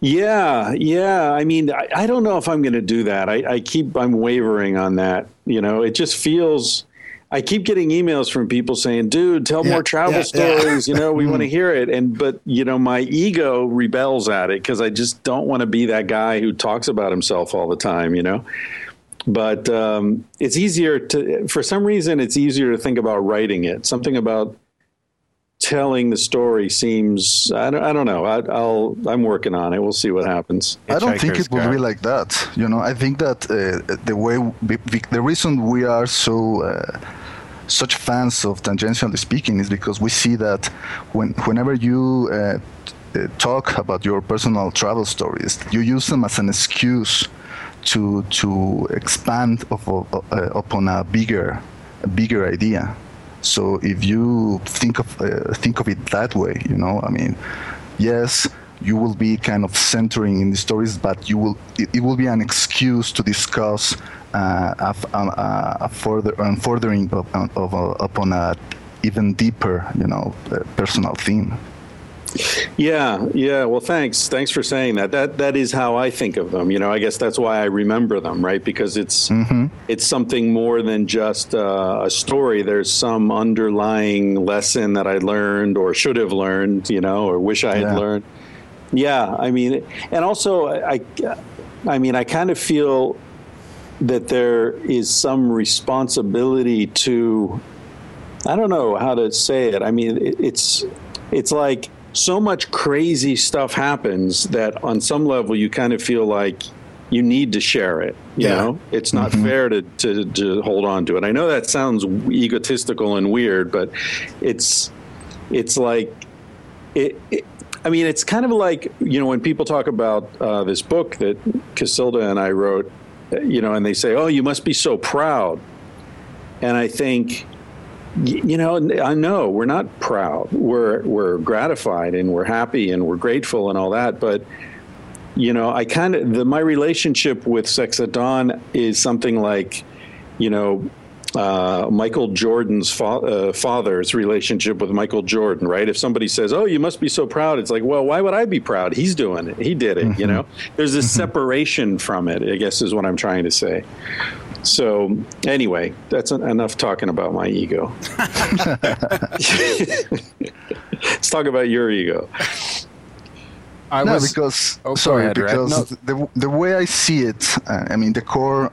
Yeah. I don't know if I'm going to do that. I'm wavering on that. It just feels. I keep getting emails from people saying, dude, tell more travel stories, we want to hear it. But my ego rebels at it because I just don't want to be that guy who talks about himself all the time, But it's easier it's easier to think about writing it. Something about telling the story seems, I don't know. I'm working on it. We'll see what happens. I don't think it will be like that. I think that the reason we are so such fans of Tangentially Speaking is because we see that whenever you talk about your personal travel stories, you use them as an excuse to expand upon a bigger idea. So if you think of it that way, yes, you will be kind of centering in the stories, but it will be an excuse to discuss furthering upon an even deeper, personal theme. Yeah. Well, thanks for saying that. That is how I think of them. You know, I guess that's why I remember them, right? Because it's something more than just a story. There's some underlying lesson that I learned, or should have learned, you know, or wish I had learned. Yeah, I mean, and also I kind of feel that there is some responsibility to, I don't know how to say it. I mean, it's like so much crazy stuff happens that on some level you kind of feel like you need to share it. You know, it's not fair to hold on to it. I know that sounds egotistical and weird, but it's kind of like, you know, when people talk about this book that Casilda and I wrote, you know, and they say, oh, you must be so proud. And I think, you know, I know we're not proud. We're gratified and we're happy and we're grateful and all that. But, you know, I kind of, my relationship with Sex at Dawn is something like, you know, Michael Jordan's father's relationship with Michael Jordan, right? If somebody says, oh, you must be so proud, it's like, well, why would I be proud? He's doing it. He did it, you know? There's this separation from it, I guess is what I'm trying to say. So anyway, that's enough talking about my ego. Let's talk about your ego. The way I see it, I mean, the core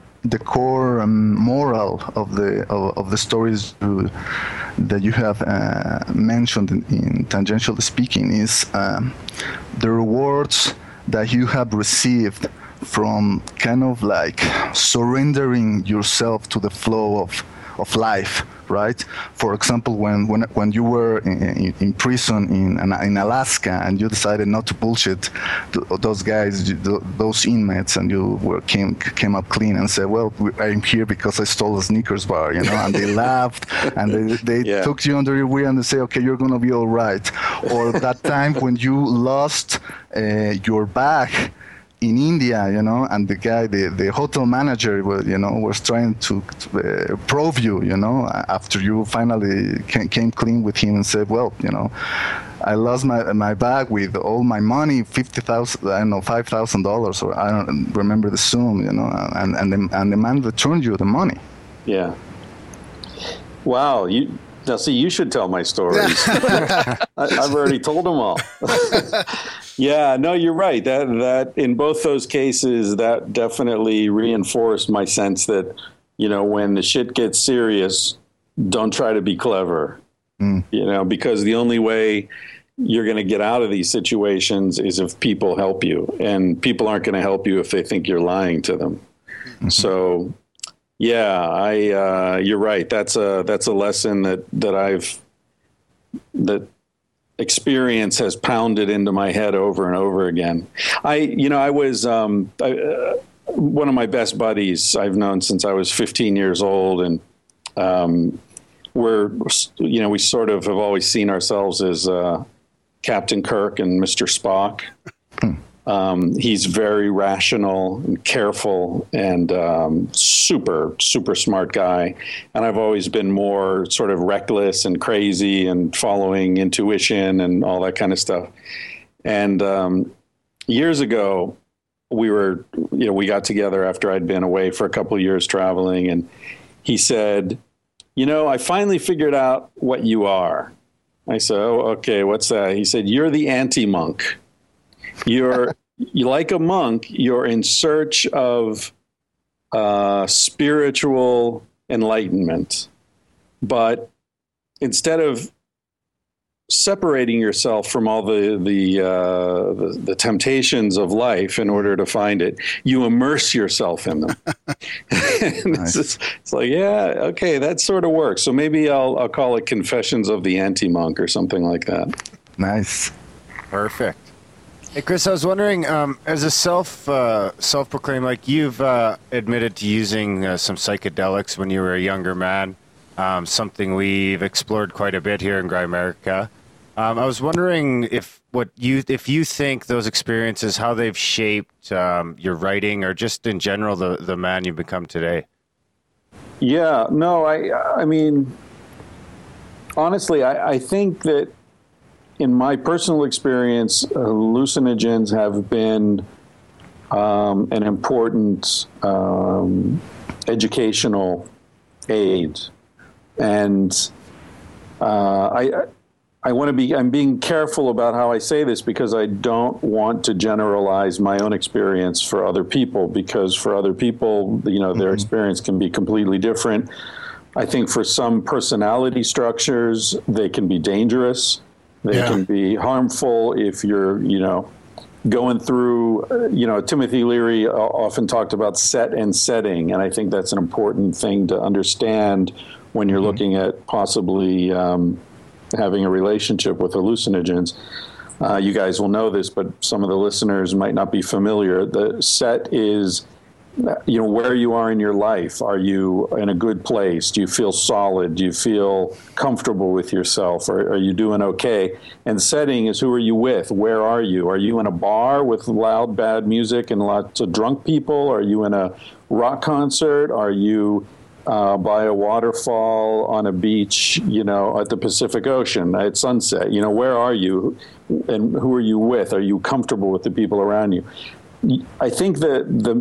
moral of the stories that you have mentioned in Tangentially Speaking is the rewards that you have received from kind of like surrendering yourself to the flow of life, right? For example, when you were in prison in Alaska and you decided not to bullshit those guys, those inmates, and you came up clean and said, well, I'm here because I stole a Snickers bar, you know, and they laughed and they took you under your wing and they say, okay, you're going to be all right. Or that time when you lost your bag in India, you know, and the guy, the hotel manager, you know, was trying to probe you, you know, after you finally came clean with him and said, well, you know, I lost my bag with all my money, $50,000, I don't know, $5,000, or I don't remember the sum, you know, and the man returned you the money. Yeah. Wow. Now, see, you should tell my stories. I've already told them all. Yeah, no, you're right. That in both those cases, that definitely reinforced my sense that, you know, when the shit gets serious, don't try to be clever, you know, because the only way you're going to get out of these situations is if people help you, and people aren't going to help you if they think you're lying to them. Mm-hmm. So, yeah, you're right. That's a lesson that experience has pounded into my head over and over again. I was one of my best buddies I've known since I was 15 years old. And we sort of have always seen ourselves as Captain Kirk and Mr. Spock. He's very rational and careful and super, super smart guy. And I've always been more sort of reckless and crazy and following intuition and all that kind of stuff. And years ago, we got together after I'd been away for a couple of years traveling. And he said, you know, I finally figured out what you are. I said, oh, okay, what's that? He said, you're the anti-monk. You're like a monk. You're in search of spiritual enlightenment, but instead of separating yourself from all the temptations of life in order to find it, you immerse yourself in them. And nice. It's like, yeah, okay, that sort of works. So maybe I'll call it Confessions of the Anti-Monk or something like that. Nice, perfect. Hey, Chris, I was wondering, as a self-proclaimed, like you've admitted to using some psychedelics when you were a younger man, something we've explored quite a bit here in Grimerica. I was wondering if you think those experiences, how they've shaped your writing or just in general the man you've become today. Yeah, no, I mean, honestly, I think that in my personal experience, hallucinogens have been an important educational aid, and I want to be. I'm being careful about how I say this because I don't want to generalize my own experience for other people. Because for other people, you know, their mm-hmm. experience can be completely different. I think for some personality structures, they can be dangerous. They yeah. can be harmful if you're, you know, going through. You know, Timothy Leary often talked about set and setting, and I think that's an important thing to understand when you're mm-hmm. looking at possibly. Having a relationship with hallucinogens. You guys will know this, but some of the listeners might not be familiar. The set is, you know, where you are in your life. Are you in a good place? Do you feel solid? Do you feel comfortable with yourself? Or are you doing okay? And setting is who are you with? Where are you? Are you in a bar with loud, bad music and lots of drunk people? Are you in a rock concert? Are you... by a waterfall on a beach, you know, at the Pacific Ocean at sunset. You know, where are you and who are you with? Are you comfortable with the people around you? I think that the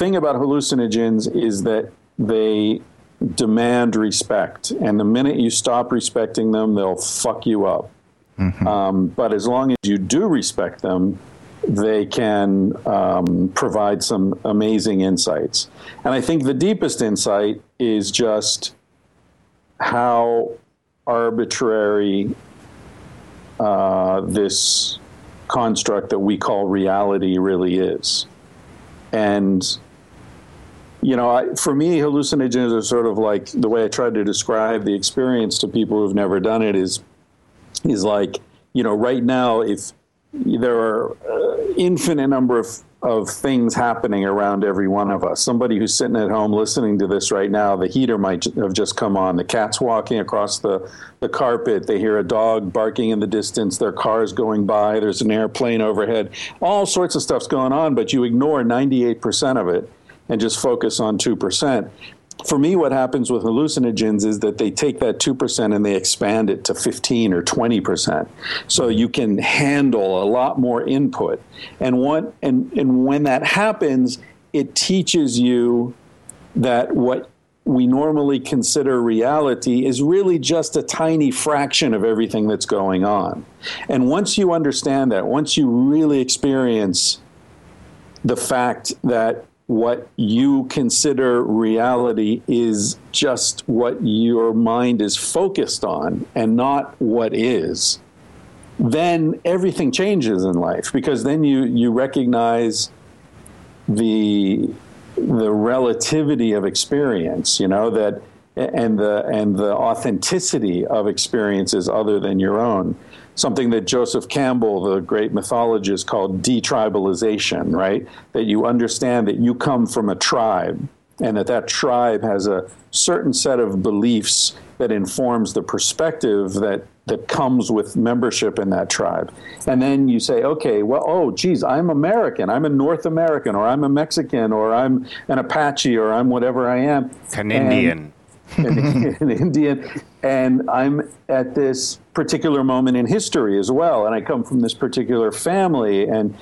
thing about hallucinogens is that they demand respect. And the minute you stop respecting them, they'll fuck you up. Mm-hmm. But as long as you do respect them, they can provide some amazing insights. And I think the deepest insight is just how arbitrary this construct that we call reality really is. And, you know, for me, hallucinogens are sort of like the way I try to describe the experience to people who've never done it is like, you know, right now, if there are infinite number of things happening around every one of us. Somebody who's sitting at home listening to this right now, the heater might have just come on. The cat's walking across the carpet. They hear a dog barking in the distance. Their car's going by. There's an airplane overhead. All sorts of stuff's going on, but you ignore 98% of it and just focus on 2%. For me, what happens with hallucinogens is that they take that 2% and they expand it to 15 or 20%. So you can handle a lot more input. And when that happens, it teaches you that what we normally consider reality is really just a tiny fraction of everything that's going on. And once you understand that, once you really experience the fact that what you consider reality is just what your mind is focused on and not what is, then everything changes in life, because then you recognize the relativity of experience, you know, that and the authenticity of experiences other than your own. Something that Joseph Campbell, the great mythologist, called detribalization, right? That you understand that you come from a tribe and that tribe has a certain set of beliefs that informs the perspective that comes with membership in that tribe. And then you say, okay, well, oh, geez, I'm American. I'm a North American, or I'm a Mexican, or I'm an Apache, or I'm whatever I am. An Indian. An Indian, and I'm at this particular moment in history as well, and I come from this particular family, and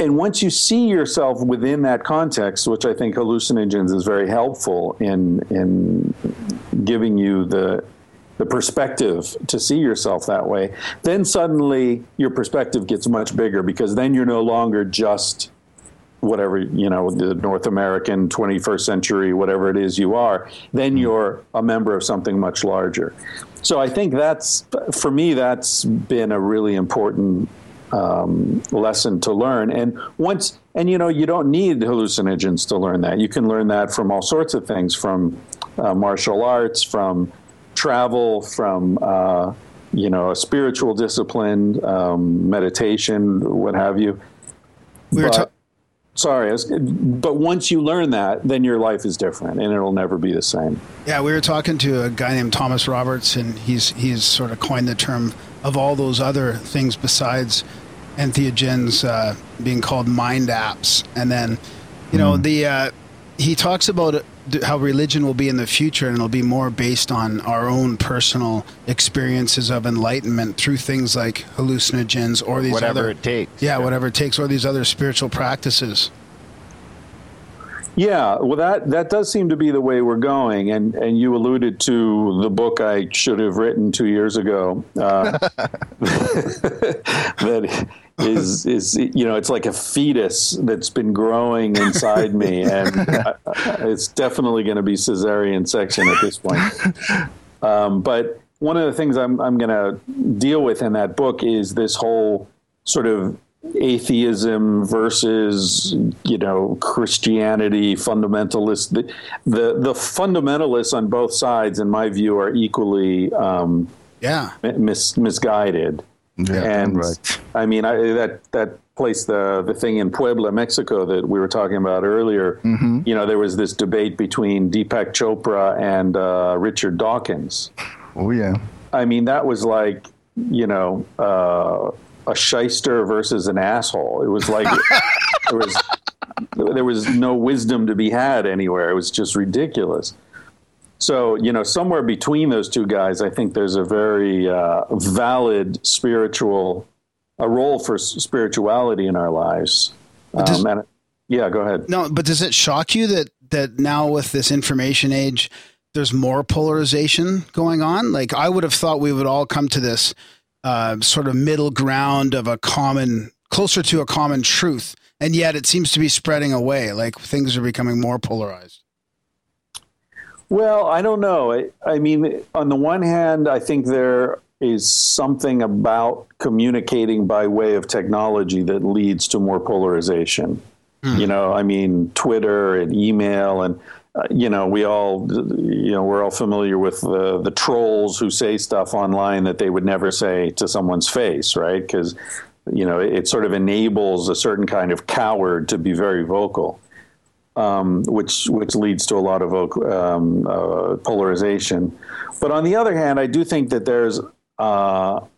once you see yourself within that context, which I think hallucinogens is very helpful in giving you the perspective to see yourself that way, then suddenly your perspective gets much bigger, because then you're no longer just whatever, you know, the North American 21st century, whatever it is you are, then you're a member of something much larger. So I think that's, for me, that's been a really important lesson to learn. And you know, you don't need hallucinogens to learn that. You can learn that from all sorts of things, from martial arts, from travel, from, you know, a spiritual discipline, meditation, what have you. But once you learn that, then your life is different and it'll never be the same. Yeah, we were talking to a guy named Thomas Roberts, and he's sort of coined the term of all those other things besides entheogens being called mind apps. And then, you know, the he talks about how religion will be in the future, and it'll be more based on our own personal experiences of enlightenment through things like hallucinogens or these whatever it takes, or these other spiritual practices. Yeah, well, that does seem to be the way we're going, and you alluded to the book I should have written 2 years ago. That is, you know, it's like a fetus that's been growing inside me, and it's definitely going to be cesarean section at this point. But one of the things I'm going to deal with in that book is this whole sort of atheism versus, you know, Christianity, fundamentalists. The fundamentalists on both sides, in my view, are equally misguided. Yeah, and right. I mean, that place, the thing in Puebla, Mexico, that we were talking about earlier. Mm-hmm. You know, there was this debate between Deepak Chopra and Richard Dawkins. Oh yeah. I mean, that was like, you know, a shyster versus an asshole. It was like there was no wisdom to be had anywhere. It was just ridiculous. So, you know, somewhere between those two guys, I think there's a very valid role for spirituality in our lives. Go ahead. No, but does it shock you that now with this information age, there's more polarization going on? Like, I would have thought we would all come to this sort of middle ground of closer to a common truth. And yet it seems to be spreading away. Like, things are becoming more polarized. Well, I don't know. I mean, on the one hand, I think there is something about communicating by way of technology that leads to more polarization. Mm. You know, I mean, Twitter and email and, you know, we're all familiar with the trolls who say stuff online that they would never say to someone's face, right? Because, you know, it sort of enables a certain kind of coward to be very vocal, which leads to a lot of polarization. But on the other hand, I do think that there's, you know,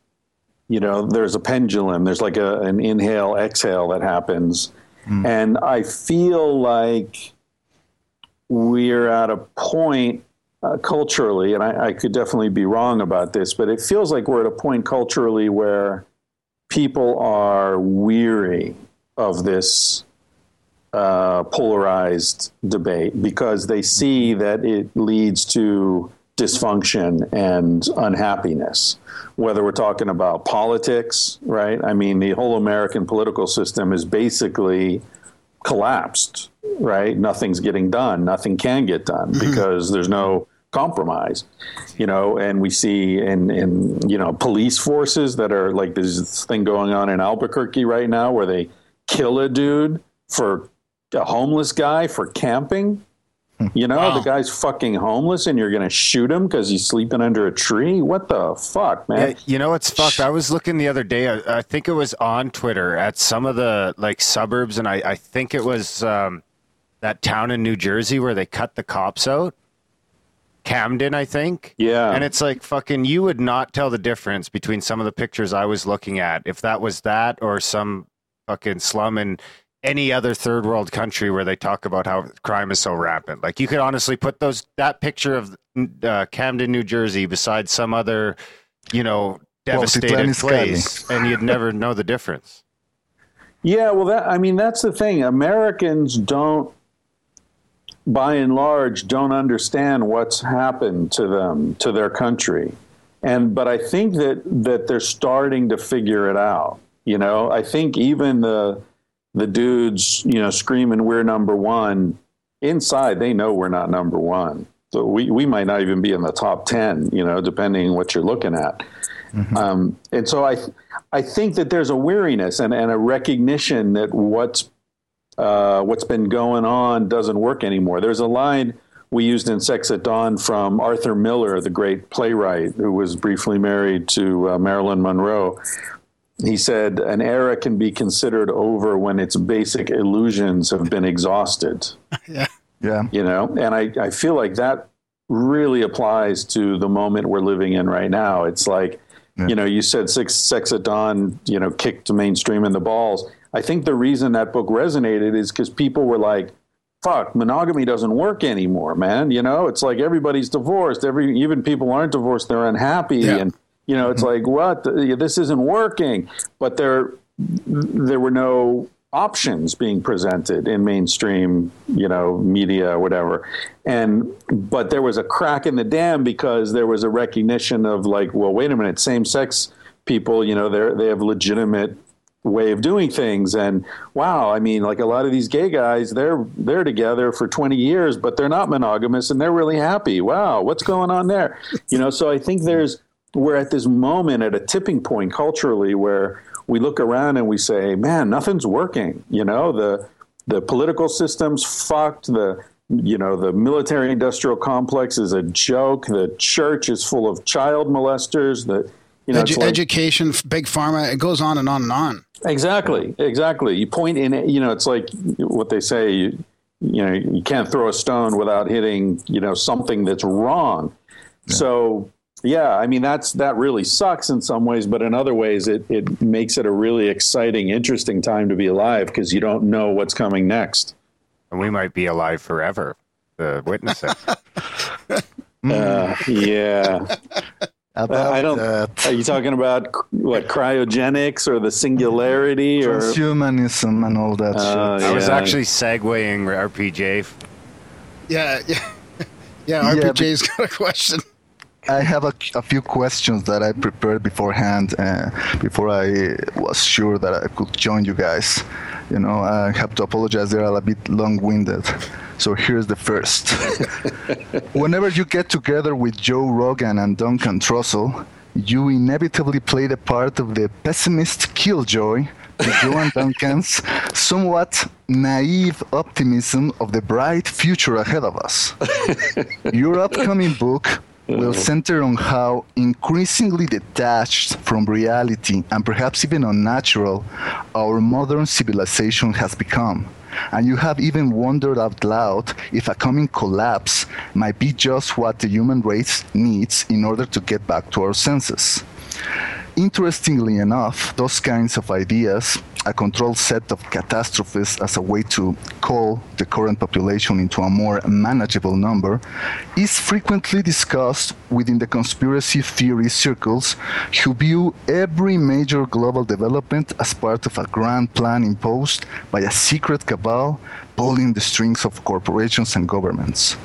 there's a pendulum. There's like an inhale, exhale that happens. Mm. And I feel like we're at a point culturally, and I could definitely be wrong about this, but it feels like we're at a point culturally where people are weary of this polarized debate because they see that it leads to dysfunction and unhappiness, whether we're talking about politics, right? I mean, the whole American political system is basically collapsed, right? Nothing's getting done. Nothing can get done because there's no compromise, you know, and we see in, you know, police forces that are like this thing going on in Albuquerque right now where they kill a dude for a homeless guy for camping, you know, wow. The guy's fucking homeless and you're going to shoot him because he's sleeping under a tree. What the fuck, man? Yeah, you know, it's fucked. I was looking the other day, I think it was on Twitter at some of the like suburbs. And I think it was, that town in New Jersey where they cut the cops out, Camden, I think. Yeah. And it's like, fucking, you would not tell the difference between some of the pictures I was looking at, if that was that or some fucking slum in any other third world country where they talk about how crime is so rampant. Like, you could honestly put that picture of Camden, New Jersey beside some other, you know, devastated place and you'd never know the difference. Yeah, well, that's the thing. Americans don't, by and large, don't understand what's happened to them, to their country. But I think that they're starting to figure it out. You know, I think even the dudes, you know, screaming we're number one, inside they know we're not number one. So we might not even be in the top 10, you know, depending on what you're looking at. Mm-hmm. And so I think that there's a weariness and a recognition that what's been going on doesn't work anymore. There's a line we used in Sex at Dawn from Arthur Miller, the great playwright who was briefly married to Marilyn Monroe. He said, "An era can be considered over when its basic illusions have been exhausted." Yeah. You know, and I feel like that really applies to the moment we're living in right now. It's like, you know, you said Sex at Dawn, you know, kicked mainstream in the balls. I think the reason that book resonated is because people were like, fuck, monogamy doesn't work anymore, man. You know, it's like everybody's divorced. Even people aren't divorced, they're unhappy. Yeah. And, you know, it's like, what? This isn't working. But there were no options being presented in mainstream, you know, media or whatever. But there was a crack in the dam because there was a recognition of like, well, wait a minute, same-sex people, you know, they have legitimate way of doing things. And wow, I mean, like a lot of these gay guys, they're together for 20 years, but they're not monogamous and they're really happy. Wow, what's going on there? You know, so I think we're at this moment at a tipping point culturally where we look around and we say, man, nothing's working. You know, the political system's fucked. The military industrial complex is a joke. The church is full of child molesters. Education, big pharma, it goes on and on and on. Exactly. You point in it, you know, it's like what they say, you know, you can't throw a stone without hitting, you know, something that's wrong. Yeah. So, yeah, I mean, that really sucks in some ways, but in other ways, it makes it a really exciting, interesting time to be alive because you don't know what's coming next. And we might be alive forever to witness it. Yeah. I don't. Are you talking about what cryogenics or the singularity or transhumanism and all that? I was actually segueing RPJ. Yeah. RPJ's got a question. I have a few questions that I prepared beforehand before I was sure that I could join you guys. You know, I have to apologize. They're a bit long-winded. So here's the first. Whenever you get together with Joe Rogan and Duncan Trussell, you inevitably play the part of the pessimist killjoy to Joe and Duncan's somewhat naive optimism of the bright future ahead of us. Your upcoming book will center on how increasingly detached from reality and perhaps even unnatural our modern civilization has become. And you have even wondered out loud if a coming collapse might be just what the human race needs in order to get back to our senses. Interestingly enough, those kinds of ideas, a controlled set of catastrophes as a way to cull the current population into a more manageable number, is frequently discussed within the conspiracy theory circles who view every major global development as part of a grand plan imposed by a secret cabal pulling the strings of corporations and governments.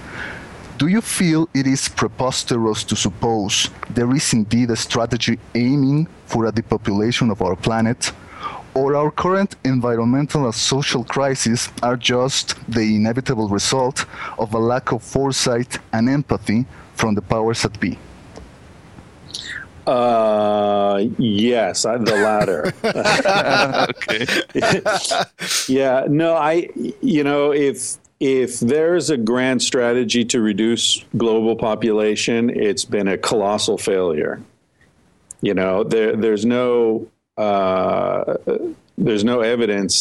Do you feel it is preposterous to suppose there is indeed a strategy aiming for a depopulation of our planet, or our current environmental and social crises are just the inevitable result of a lack of foresight and empathy from the powers that be? Yes, I'm the latter. Okay. Yeah, no, if there's a grand strategy to reduce global population, it's been a colossal failure. You know, there's no evidence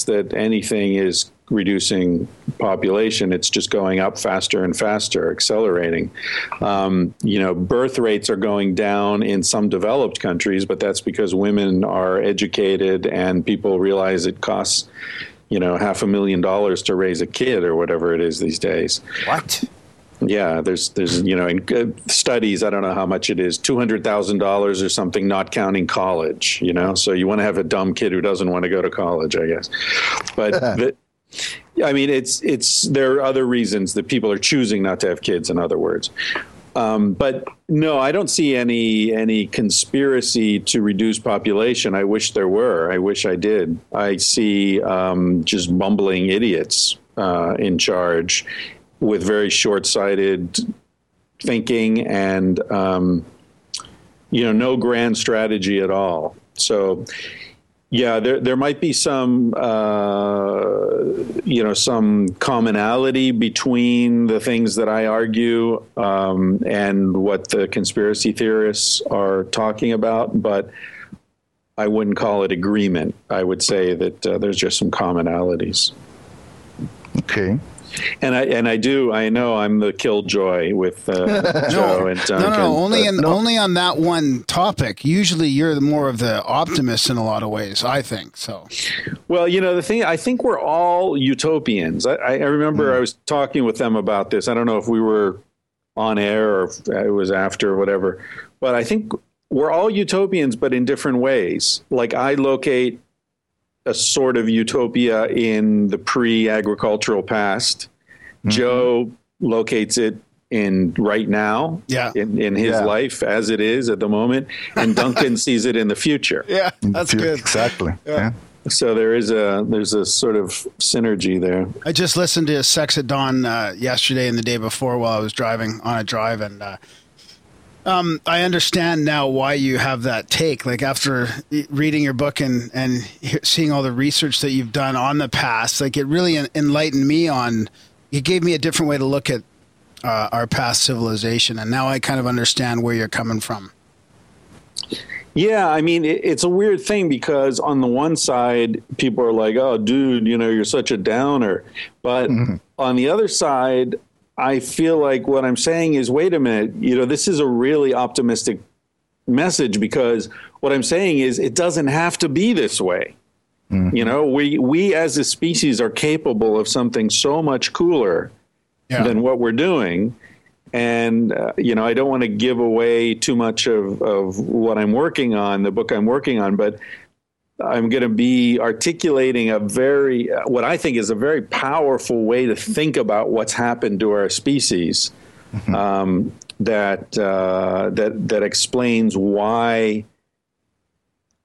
that anything is reducing population. It's just going up faster and faster, accelerating. You know, birth rates are going down in some developed countries, but that's because women are educated and people realize it costs, you know, $500,000 to raise a kid or whatever it is these days. What? Yeah, there's you know, in studies, I don't know how much it is, $200,000 or something, not counting college, you know. So you want to have a dumb kid who doesn't want to go to college, I guess. But I mean, it's there are other reasons that people are choosing not to have kids, in other words. But no, I don't see any conspiracy to reduce population. I wish there were. I wish I did. I see just bumbling idiots in charge with very short-sighted thinking and, you know, no grand strategy at all. So, yeah, there might be some, you know, some commonality between the things that I argue and what the conspiracy theorists are talking about, but I wouldn't call it agreement. I would say that there's just some commonalities. Okay. And I know I'm the killjoy with Joe and Duncan. Only on that one topic. Usually you're more of the optimist in a lot of ways, I think. So, well, you know, the thing, I think we're all utopians. I remember I was talking with them about this. I don't know if we were on air or if it was after or whatever, but I think we're all utopians, but in different ways. Like I locate a sort of utopia in the pre-agricultural past. Mm-hmm. Joe locates it in right now, in his life as it is at the moment, and Duncan sees it in the future. Yeah, that's good. Exactly. Yeah. So there's a sort of synergy there. I just listened to Sex at Dawn yesterday and the day before while I was driving on a drive, and I understand now why you have that take. Like after reading your book and seeing all the research that you've done on the past, like it really enlightened me on, it gave me a different way to look at our past civilization. And now I kind of understand where you're coming from. Yeah, I mean, it's a weird thing because on the one side, people are like, oh, dude, you know, you're such a downer. But on the other side, I feel like what I'm saying is, wait a minute, you know, this is a really optimistic message because what I'm saying is it doesn't have to be this way. Mm-hmm. You know, we as a species are capable of something so much cooler than what we're doing. And, you know, I don't want to give away too much of what I'm working on, the book I'm working on, but I'm going to be articulating what I think is a very powerful way to think about what's happened to our species, that explains why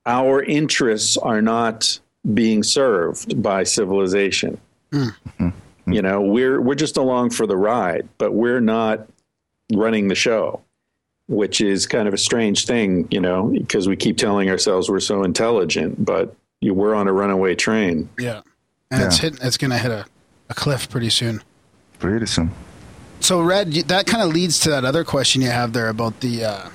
our interests are not being served by civilization. Mm-hmm. You know, we're just along for the ride, but we're not running the show, which is kind of a strange thing, you know, because we keep telling ourselves we're so intelligent, but we're on a runaway train. Yeah. And it's going to hit a cliff pretty soon. Pretty soon. So, Red, that kind of leads to that other question you have there about the...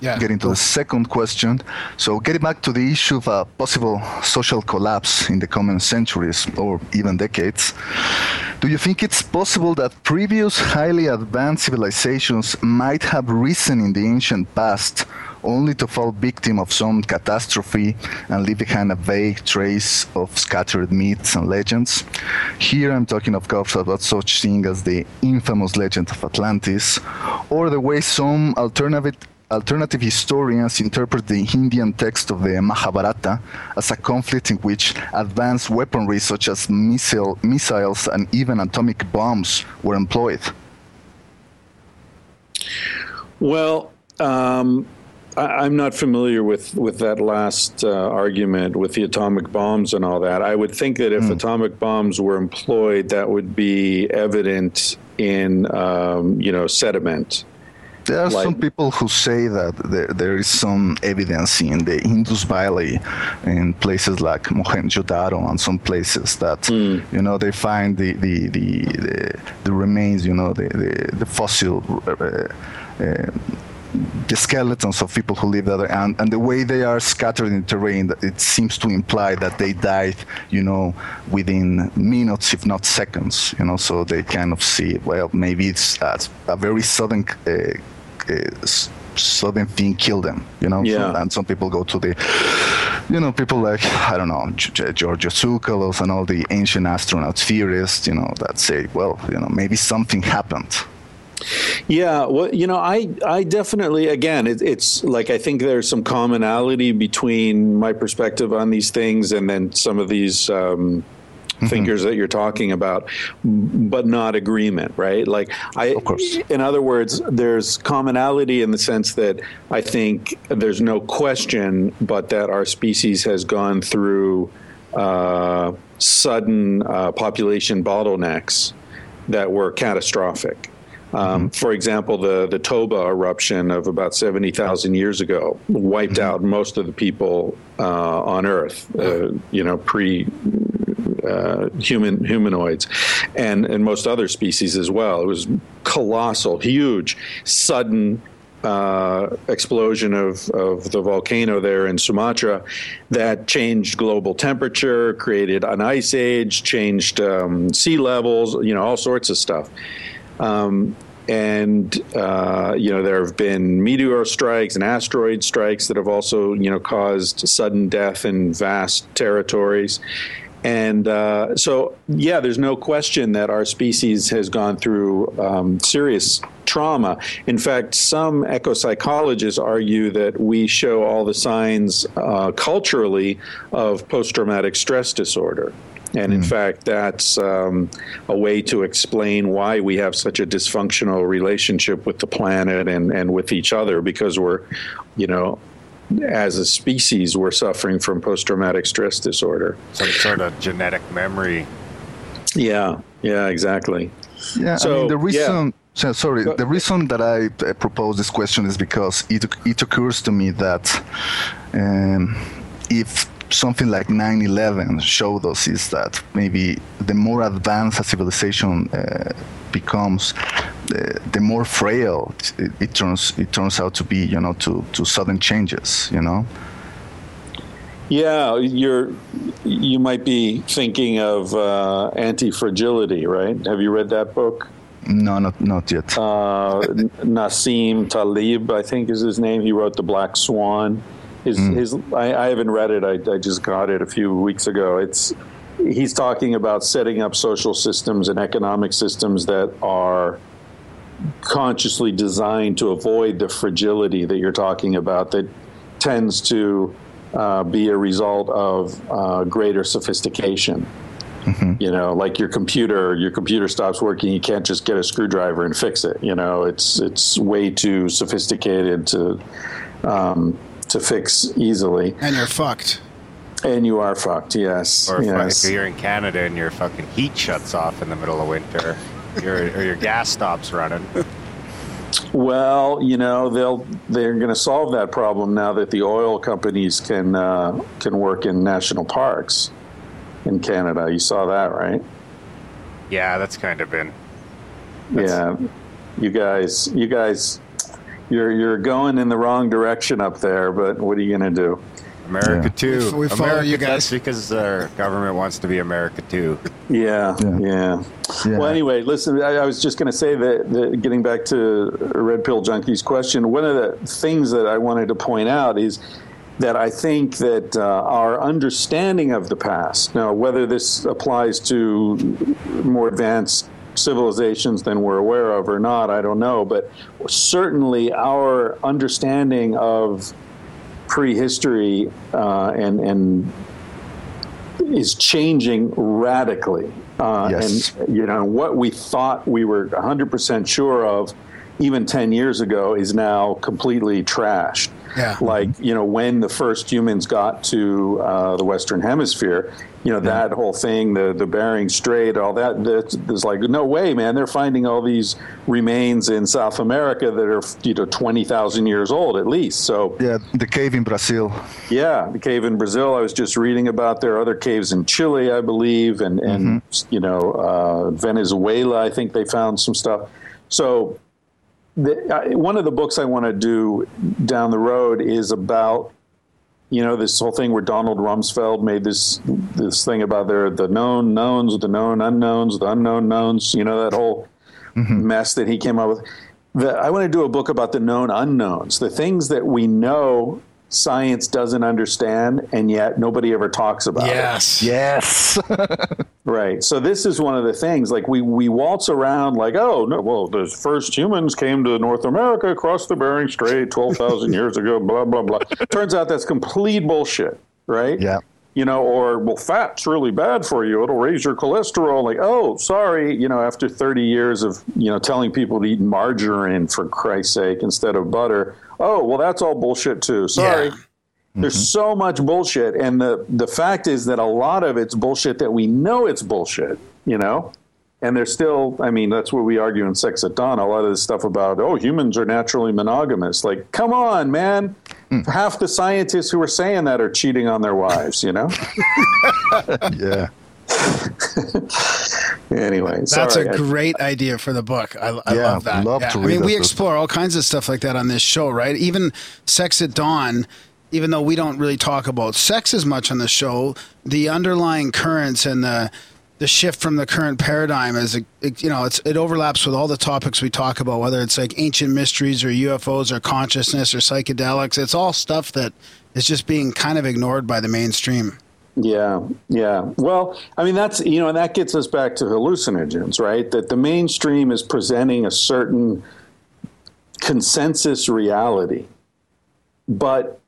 Getting to the second question. So getting back to the issue of a possible social collapse in the coming centuries or even decades, do you think it's possible that previous highly advanced civilizations might have risen in the ancient past only to fall victim of some catastrophe and leave behind a vague trace of scattered myths and legends? Here I'm talking, of course, about such things as the infamous legend of Atlantis, or the way some alternative historians interpret the Indian text of the Mahabharata as a conflict in which advanced weaponry such as missiles and even atomic bombs were employed. Well, I'm not familiar with that last argument with the atomic bombs and all that. I would think that if atomic bombs were employed, that would be evident in, sediment. There are some people who say that there is some evidence in the Indus Valley in places like Mohenjo-Daro and some places that, they find the remains, the fossil, the skeletons of people who live there. And the way they are scattered in terrain, it seems to imply that they died, within minutes, if not seconds, so they kind of see, well, maybe it's a very sudden sudden thing killed them, Yeah. So, and some people go to the, people like, I don't know, Giorgio Tsoukalos and all the ancient astronaut theorists, that say, well, maybe something happened. Yeah. Well, I definitely, again, it's like, I think there's some commonality between my perspective on these things and then some of these, thinkers that you're talking about, but not agreement, right? Like, in other words, there's commonality in the sense that I think there's no question but that our species has gone through sudden population bottlenecks that were catastrophic. For example, the Toba eruption of about 70,000 years ago wiped out most of the people on Earth, pre-humanoids and most other species as well. It was colossal, huge, sudden explosion of the volcano there in Sumatra that changed global temperature, created an ice age, changed sea levels, you know, all sorts of stuff. You know, there have been meteor strikes and asteroid strikes that have also, you know, caused sudden death in vast territories. And so, yeah, there's no question that our species has gone through serious trauma. In fact, some ecopsychologists argue that we show all the signs culturally of post-traumatic stress disorder. And in fact, that's a way to explain why we have such a dysfunctional relationship with the planet and with each other, because we're, you know, as a species, we're suffering from post-traumatic stress disorder. Some sort of genetic memory. Yeah, exactly. Yeah, so, I mean, the reason... Yeah. The reason that I propose this question is because it occurs to me that if something like 9/11 showed us is that maybe the more advanced a civilization becomes, the more frail it turns out to be, you know, to sudden changes, you know. Yeah, you might be thinking of Anti-Fragility, right? Have you read that book? No, not yet. Nassim Taleb, I think is his name. He wrote The Black Swan. I haven't read it. I just got it a few weeks ago. He's talking about setting up social systems and economic systems that are consciously designed to avoid the fragility that you're talking about that tends to be a result of greater sophistication. Mm-hmm. You know, like your computer stops working. You can't just get a screwdriver and fix it. You know, it's way too sophisticated to fix easily. And you're fucked. And you are fucked. Yes. Or if you're in Canada and your fucking heat shuts off in the middle of winter, or your gas stops running. Well, you know, they're going to solve that problem now that the oil companies can work in national parks. In Canada, you saw that, right? Yeah, that's kind of been. Yeah, you guys, you're going in the wrong direction up there. But what are you going to do? America too. We follow you guys because our government wants to be America too. Yeah. Well, anyway, listen. I was just going to say that getting back to Red Pill Junkie's question, one of the things that I wanted to point out is that I think that our understanding of the past, now whether this applies to more advanced civilizations than we're aware of or not, I don't know, but certainly our understanding of prehistory and is changing radically. Yes. And, you know, what we thought we were 100% sure of even 10 years ago is now completely trashed. Yeah. Like, you know, when the first humans got to the Western Hemisphere, you know, that whole thing, the Bering Strait, all that, there's like, no way, man, they're finding all these remains in South America that are, you know, 20,000 years old at least. So yeah, the cave in Brazil. Yeah, the cave in Brazil. I was just reading about there are other caves in Chile, I believe, and you know, Venezuela, I think they found some stuff. So one of the books I want to do down the road is about, you know, this whole thing where Donald Rumsfeld made this thing about the known knowns, the known unknowns, the unknown knowns, you know, that whole mess that he came up with. I want to do a book about the known unknowns, the things that we know science doesn't understand, and yet nobody ever talks about it. Yes. Right. So this is one of the things, like we waltz around like, oh, no, well, the first humans came to North America, crossed the Bering Strait 12,000 years ago, blah, blah, blah. Turns out that's complete bullshit, right? Yeah. You know, or, well, fat's really bad for you. It'll raise your cholesterol. Like, oh, sorry. You know, after 30 years of, you know, telling people to eat margarine, for Christ's sake, instead of butter. Oh, well, that's all bullshit, too. Sorry. Yeah. There's so much bullshit. And the fact is that a lot of it's bullshit that we know it's bullshit, you know. And there's still, I mean, that's what we argue in Sex at Dawn, a lot of this stuff about, oh, humans are naturally monogamous. Like, come on, man. Half the scientists who are saying that are cheating on their wives, you know? Yeah. Anyway, that's a great idea for the book. I love that. Love to read. I mean, we explore all kinds of stuff like that on this show, right? Even Sex at Dawn, even though we don't really talk about sex as much on the show, the underlying currents and the shift from the current paradigm is, it overlaps with all the topics we talk about, whether it's like ancient mysteries or UFOs or consciousness or psychedelics. It's all stuff that is just being kind of ignored by the mainstream. Yeah. Well, I mean, that's, and that gets us back to hallucinogens, right? That the mainstream is presenting a certain consensus reality, but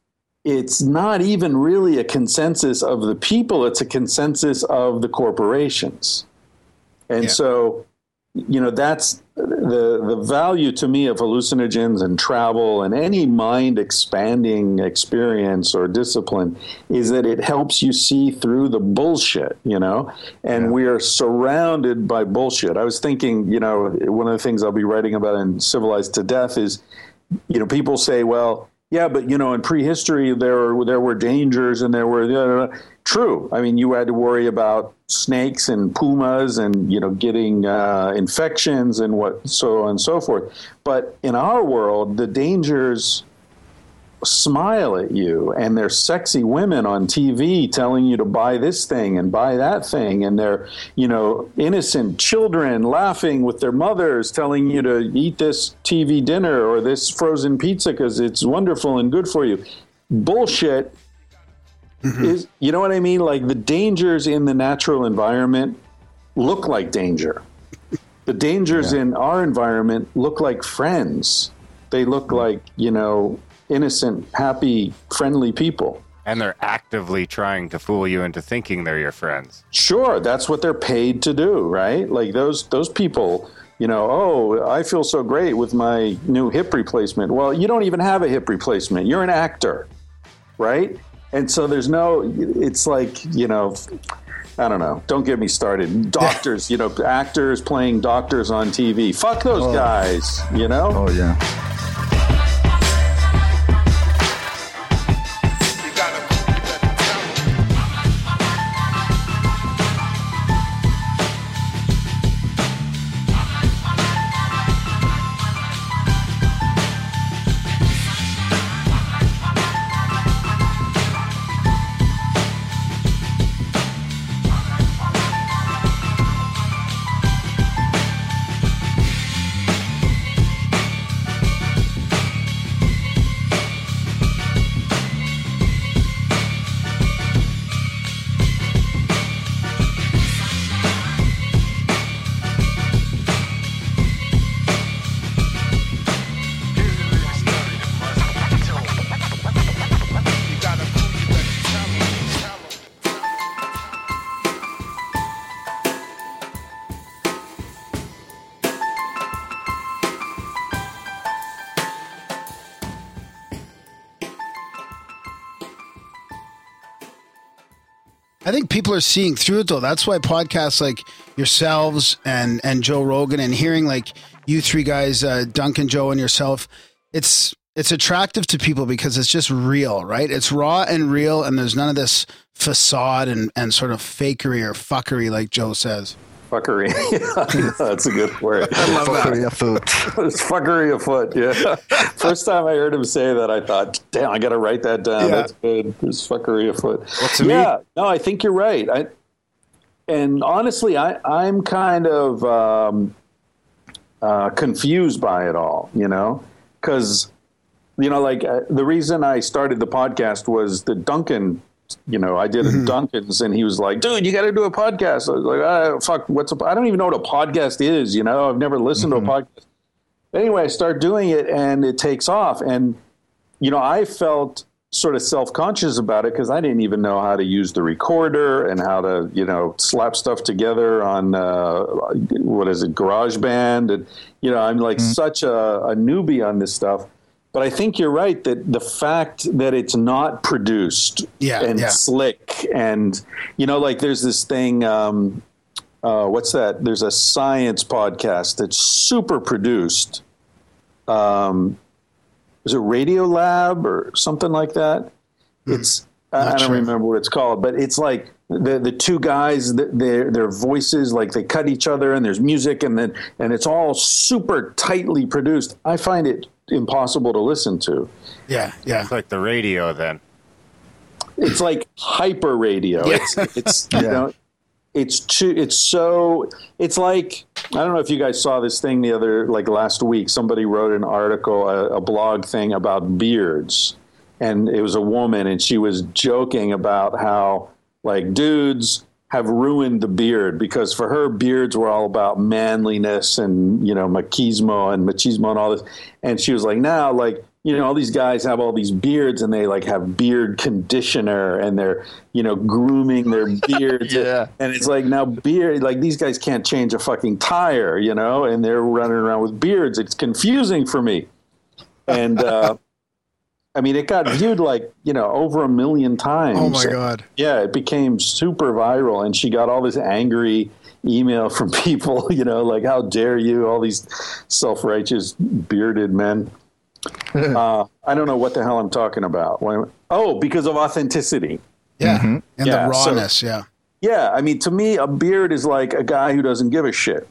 it's not even really a consensus of the people. It's a consensus of the corporations. And so, that's the value to me of hallucinogens and travel and any mind-expanding experience or discipline is that it helps you see through the bullshit, and we are surrounded by bullshit. I was thinking, one of the things I'll be writing about in Civilized to Death is, people say, well, yeah, but, in prehistory, there were dangers and there were... True. I mean, you had to worry about snakes and pumas and, getting infections and so on and so forth. But in our world, the dangers smile at you, and there's sexy women on TV telling you to buy this thing and buy that thing, and they're, innocent children laughing with their mothers telling you to eat this TV dinner or this frozen pizza because it's wonderful and good for you. Bullshit. Mm-hmm. Is, you know what I mean? Like, the dangers in the natural environment look like danger. The dangers in our environment look like friends. They look like, innocent, happy, friendly people. And they're actively trying to fool you into thinking they're your friends. Sure, that's what they're paid to do, right? Like those people, I feel so great with my new hip replacement. Well, you don't even have a hip replacement. You're an actor, right? And so there's I don't know. Don't get me started. Doctors, actors playing doctors on TV. Fuck those guys, Oh, yeah. I think people are seeing through it, though. That's why podcasts like yourselves and Joe Rogan, and hearing like you three guys, Duncan, Joe, and yourself, it's attractive to people because it's just real, right? It's raw and real, and there's none of this facade and sort of fakery or fuckery, like Joe says. Fuckery. Yeah, that's a good word. I love that. Fuckery afoot. It's fuckery afoot, yeah. First time I heard him say that, I thought, damn, I got to write that down. Yeah. That's good. It's fuckery afoot. Me? No, I think you're right. And honestly, I'm kind of confused by it all, because, like the reason I started the podcast was that Duncan, I did a Duncan's, and he was like, dude, you got to do a podcast. I was like, fuck, I don't even know what a podcast is. I've never listened to a podcast. Anyway, I start doing it, and it takes off. And, I felt sort of self-conscious about it because I didn't even know how to use the recorder and how to, slap stuff together on, GarageBand. And, I'm like such a newbie on this stuff. But I think you're right that the fact that it's not produced and slick and, like there's this thing, what's that? There's a science podcast that's super produced. Is it Radiolab or something like that? I don't remember what it's called, but it's like the two guys, their voices, like they cut each other, and there's music, and it's all super tightly produced. I find it impossible to listen to. Yeah. It's like the radio then. It's like hyper radio. Yeah. It's you know, it's like, I don't know if you guys saw this thing last week, somebody wrote an article, a blog thing about beards, and it was a woman, and she was joking about how dudes have ruined the beard, because for her, beards were all about manliness and, machismo and all this. And she was like, now, all these guys have all these beards, and they have beard conditioner, and they're, grooming their beards. Yeah. And it's now beard, these guys can't change a fucking tire, and they're running around with beards. It's confusing for me. And, it got viewed over 1 million times. Oh, my God. Yeah, it became super viral, and she got all this angry email from people, how dare you, all these self-righteous bearded men. I don't know what the hell I'm talking about. Oh, because of authenticity. Yeah, mm-hmm. And the rawness, Yeah, to me, a beard is like a guy who doesn't give a shit,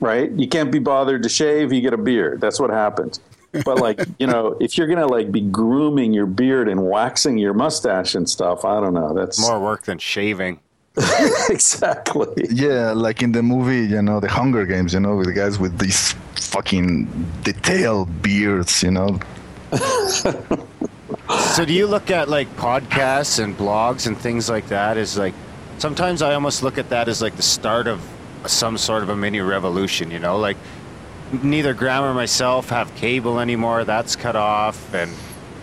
right? You can't be bothered to shave, you get a beard. That's what happens. But if you're gonna be grooming your beard and waxing your mustache and stuff, I don't know. That's more work than shaving. Exactly. Yeah, like in the movie, the Hunger Games, with the guys with these fucking detailed beards, So do you look at podcasts and blogs and things like that as sometimes I almost look at that as the start of some sort of a mini revolution, neither Graham or myself have cable anymore. That's cut off, and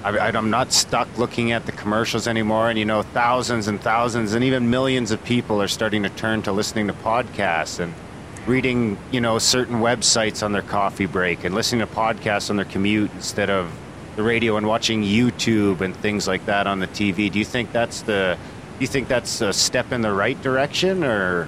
I'm not stuck looking at the commercials anymore. And thousands and thousands and even millions of people are starting to turn to listening to podcasts and reading, certain websites on their coffee break and listening to podcasts on their commute instead of the radio, and watching YouTube and things like that on the TV. Do you think that's a step in the right direction, or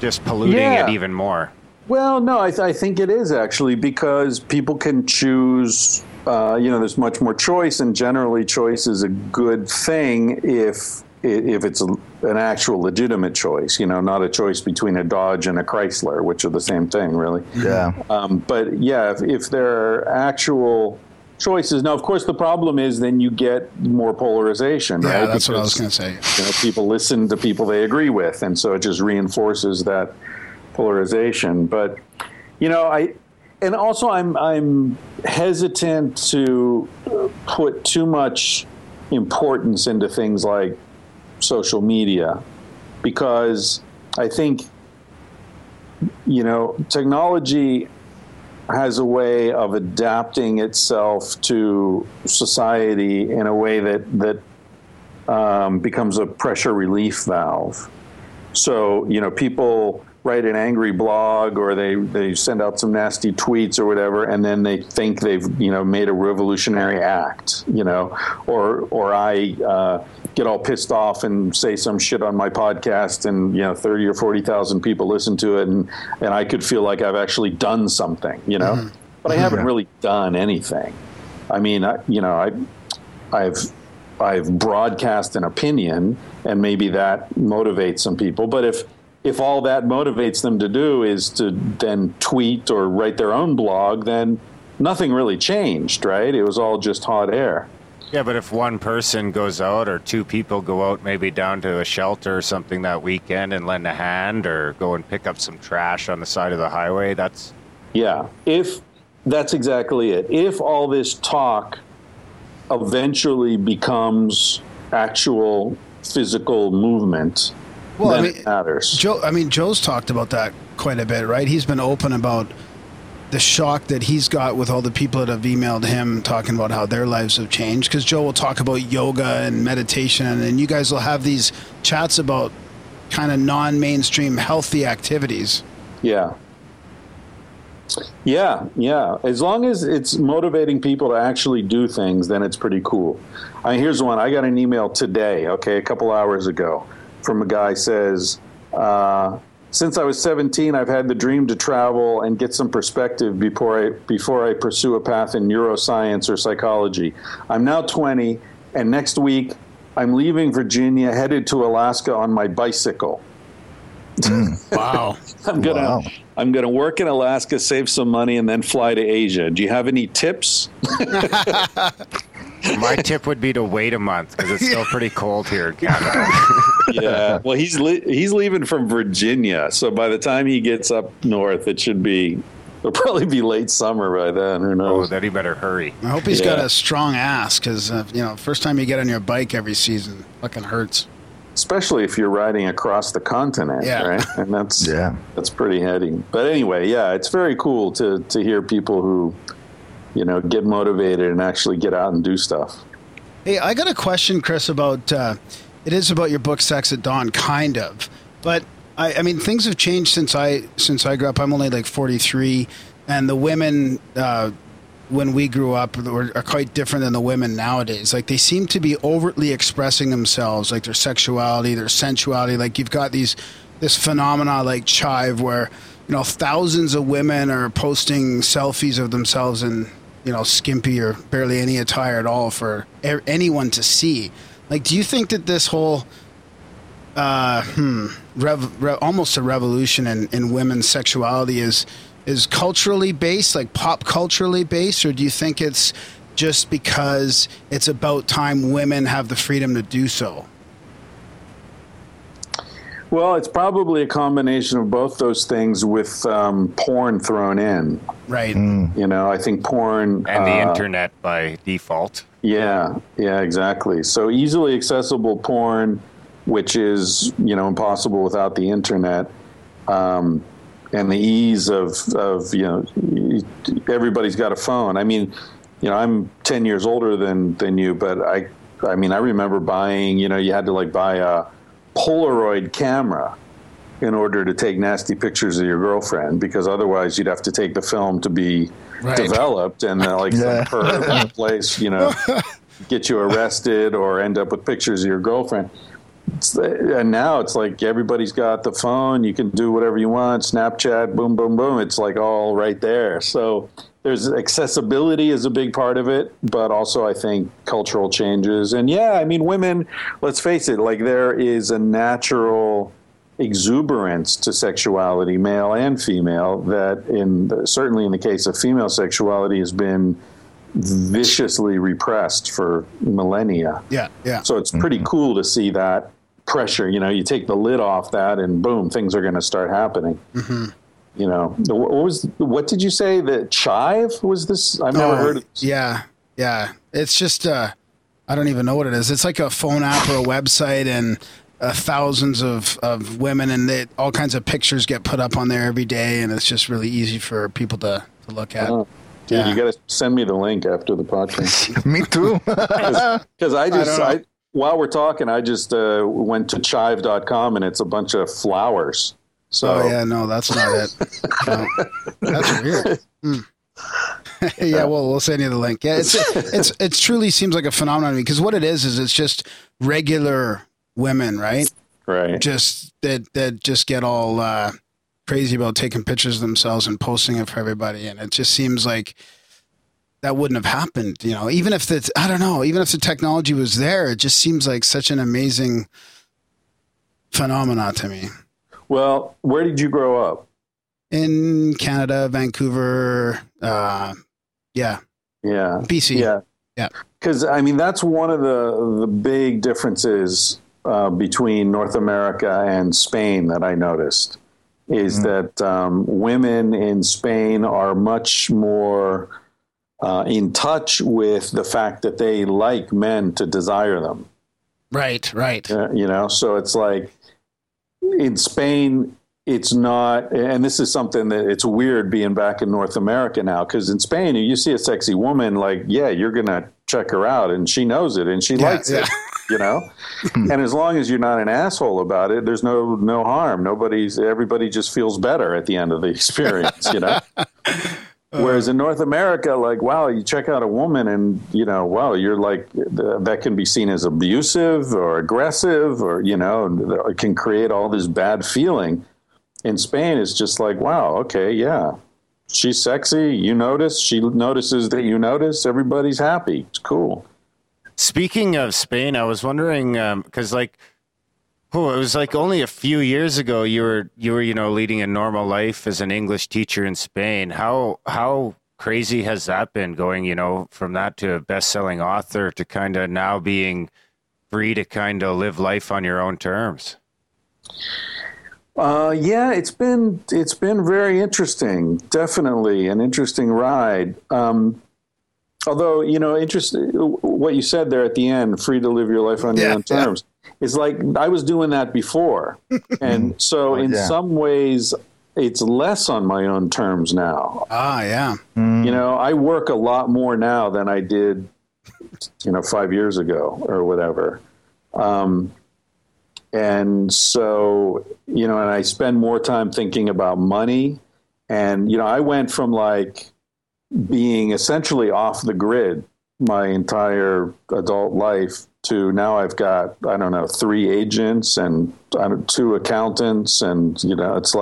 just polluting it even more? Well, no, I think it is actually, because people can choose, there's much more choice, and generally choice is a good thing if it's an actual legitimate choice, not a choice between a Dodge and a Chrysler, which are the same thing, really. Yeah. But yeah, if there are actual choices. Now, of course, the problem is then you get more polarization, right? Yeah, that's what I was going to say. People listen to people they agree with, and so it just reinforces that polarization. But I'm hesitant to put too much importance into things like social media, because I think technology has a way of adapting itself to society in a way that becomes a pressure relief valve. So people write an angry blog, or they send out some nasty tweets or whatever, and then they think they've made a revolutionary act, or I get all pissed off and say some shit on my podcast, and 30 or 40,000 people listen to it, and I could feel like I've actually done something, mm-hmm. But I haven't really done anything. I've broadcast an opinion, and maybe that motivates some people, but if all that motivates them to do is to then tweet or write their own blog, then nothing really changed, right? It was all just hot air. Yeah, but if one person goes out, or two people go out, maybe down to a shelter or something that weekend and lend a hand, or go and pick up some trash on the side of the highway, that's... Yeah, if that's exactly it. If all this talk eventually becomes actual physical movement... Well, it matters. Joe's talked about that quite a bit, right? He's been open about the shock that he's got with all the people that have emailed him talking about how their lives have changed. Because Joe will talk about yoga and meditation, and you guys will have these chats about kind of non-mainstream healthy activities. Yeah. Yeah. As long as it's motivating people to actually do things, then it's pretty cool. Here's one. I got an email today, a couple hours ago, from a guy says, since I was 17, I've had the dream to travel and get some perspective before I pursue a path in neuroscience or psychology. I'm now 20, and next week I'm leaving Virginia, headed to Alaska on my bicycle. Wow. I'm gonna work in Alaska, save some money, and then fly to Asia. Do you have any tips? My tip would be to wait a month because it's still pretty cold here in Canada. Yeah. Well, he's leaving from Virginia, so by the time he gets up north, it'll probably be late summer by then. Who knows? Oh, then he better hurry. I hope he's got a strong ass because first time you get on your bike every season, fucking hurts. Especially if you're riding across the continent, right? And that's pretty heady. But anyway, it's very cool to hear people who, get motivated and actually get out and do stuff. Hey, I got a question, Chris, about it is about your book, Sex at Dawn, kind of. But I mean, things have changed since I grew up. I'm only like 43, and the women when we grew up are quite different than the women nowadays. Like, they seem to be overtly expressing themselves, like their sexuality, their sensuality. Like, you've got this phenomena like Chive where, thousands of women are posting selfies of themselves in, skimpy or barely any attire at all for anyone to see. Like, do you think that this whole almost a revolution in women's sexuality is culturally based, like pop culturally based, or do you think it's just because it's about time women have the freedom to do so? Well, it's probably a combination of both those things with porn thrown in. Right. Mm. I think porn... And the internet by default. Yeah, exactly. So easily accessible porn, which is, impossible without the internet, and the ease of everybody's got a phone. I mean, I'm 10 years older than you, but I mean, I remember buying, you had to buy a Polaroid camera in order to take nasty pictures of your girlfriend, because otherwise you'd have to take the film to be developed and in a place, get you arrested or end up with pictures of your girlfriend. And now it's like everybody's got the phone. You can do whatever you want. Snapchat, boom, boom, boom. It's all right there. So there's accessibility is a big part of it, but also I think cultural changes. And I mean, women, let's face it, there is a natural exuberance to sexuality, male and female, that certainly in the case of female sexuality has been viciously repressed for millennia. Yeah. So it's pretty cool to see that pressure. You take the lid off that, and boom, things are going to start happening. Mm-hmm. What did you say that Chive was this? I've never heard of this. Yeah. It's just I don't even know what it is. It's like a phone app or a website, and thousands of women, and all kinds of pictures get put up on there every day, and it's just really easy for people to look at. Oh. Dude, you got to send me the link after the podcast. Me too. Because while we're talking, I just went to chive.com, and it's a bunch of flowers. So that's not it. No. That's weird. Mm. We'll send you the link. Yeah, it truly seems like a phenomenon, because what it is it's just regular women, right? Right. Just that just get all crazy about taking pictures of themselves and posting it for everybody. And it just seems like that wouldn't have happened, even if even if the technology was there. It just seems like such an amazing phenomena to me. Well, where did you grow up? In Canada, Vancouver. Yeah. BC. Yeah. Cause I mean, that's one of the big differences between North America and Spain that I noticed. Is that women in Spain are much more in touch with the fact that they like men to desire them. Right. So it's like in Spain, it's not, and this is something that it's weird being back in North America now, because in Spain, you see a sexy woman, you're going to check her out, and she knows it, and she likes it. And as long as you're not an asshole about it, there's no harm. Everybody just feels better at the end of the experience, Whereas in North America, you check out a woman and, you're that can be seen as abusive or aggressive or, it can create all this bad feeling. In Spain, it's just she's sexy. You notice, she notices that you notice, everybody's happy. It's cool. Speaking of Spain, I was wondering, because it was only a few years ago you were leading a normal life as an English teacher in Spain. How crazy has that been, going from that to a best-selling author to kind of now being free to kind of live life on your own terms? Yeah, it's been very interesting. Definitely an interesting ride. Although, interesting what you said there at the end, free to live your life on your own terms. It's like I was doing that before. And so in some ways, it's less on my own terms now. Ah, yeah. Mm. I work a lot more now than I did, 5 years ago or whatever. And so, and I spend more time thinking about money. And, I went from being essentially off the grid my entire adult life to now I've got, 3 agents and 2 accountants, and, it's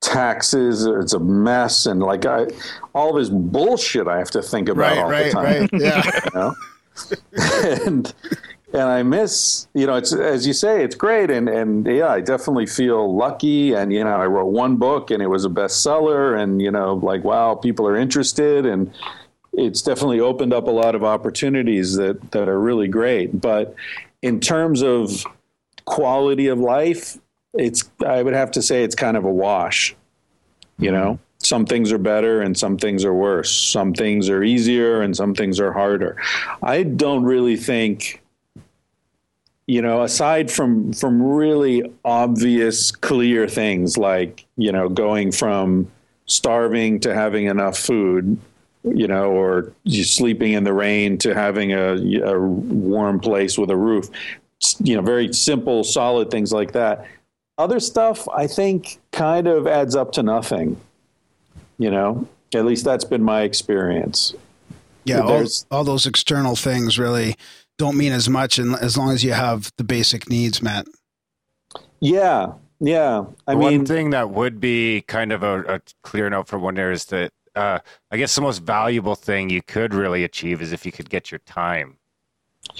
taxes, it's a mess, and all this bullshit I have to think about all the time. Right, yeah. And I miss, it's, as you say, it's great, and yeah, I definitely feel lucky, and I wrote one book and it was a bestseller, and wow, people are interested, and it's definitely opened up a lot of opportunities that are really great. But in terms of quality of life, I would have to say it's kind of a wash. Some things are better and some things are worse. Some things are easier and some things are harder. I don't really think, aside from really obvious, clear things like, going from starving to having enough food, or sleeping in the rain to having a warm place with a roof, very simple, solid things like that. Other stuff, I think, kind of adds up to nothing. At least that's been my experience. Yeah, all those external things really don't mean as much, and as long as you have the basic needs met. Yeah, yeah. One thing that would be kind of a clear note for one there is that I guess the most valuable thing you could really achieve is if you could get your time,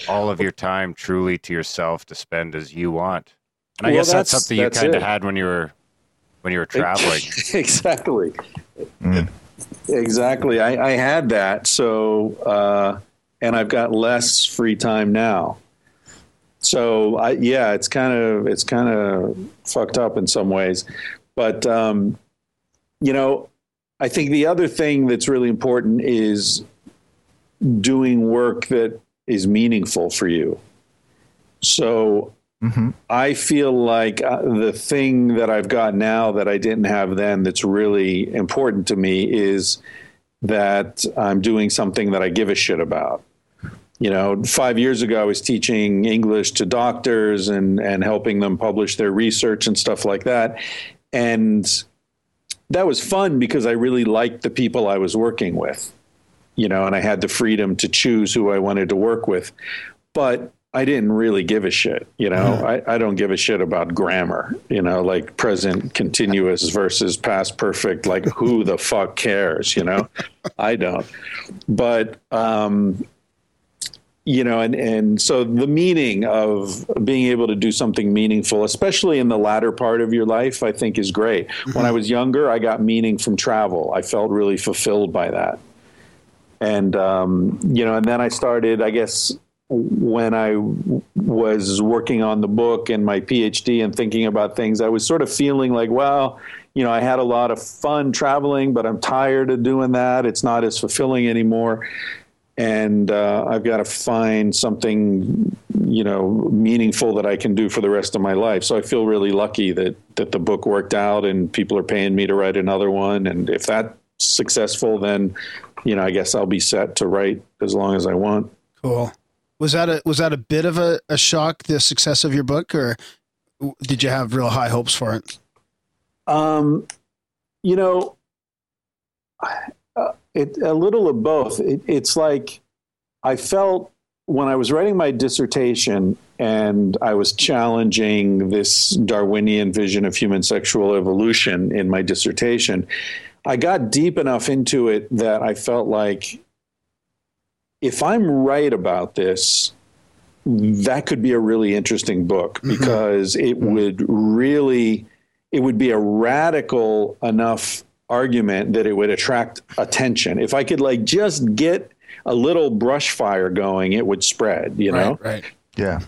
all of your time, truly to yourself to spend as you want. And I guess that's something you kind of had when you were traveling. Exactly. Mm. Exactly. I had that. So, and I've got less free time now. So it's kind of fucked up in some ways, but, I think the other thing that's really important is doing work that is meaningful for you. So, mm-hmm. I feel like the thing that I've got now that I didn't have then that's really important to me is that I'm doing something that I give a shit about. 5 years ago, I was teaching English to doctors and helping them publish their research and stuff like that. And that was fun because I really liked the people I was working with, and I had the freedom to choose who I wanted to work with. But I didn't really give a shit, I don't give a shit about grammar, present continuous versus past perfect, who the fuck cares, I don't. But, and so the meaning of being able to do something meaningful, especially in the latter part of your life, I think is great. Mm-hmm. When I was younger, I got meaning from travel. I felt really fulfilled by that. And, and then I started, I guess, when I was working on the book and my PhD and thinking about things, I was sort of feeling I had a lot of fun traveling, but I'm tired of doing that. It's not as fulfilling anymore. And I've got to find something, meaningful that I can do for the rest of my life. So I feel really lucky that the book worked out and people are paying me to write another one. And if that's successful, then, I guess I'll be set to write as long as I want. Cool. Was that a bit of a shock, the success of your book, or did you have real high hopes for it? A little of both. It's I felt when I was writing my dissertation and I was challenging this Darwinian vision of human sexual evolution in my dissertation, I got deep enough into it that I felt if I'm right about this, that could be a really interesting book, because mm-hmm. it would be a radical enough argument that it would attract attention. If I could just get a little brush fire going, it would spread, you know? Right. Yeah.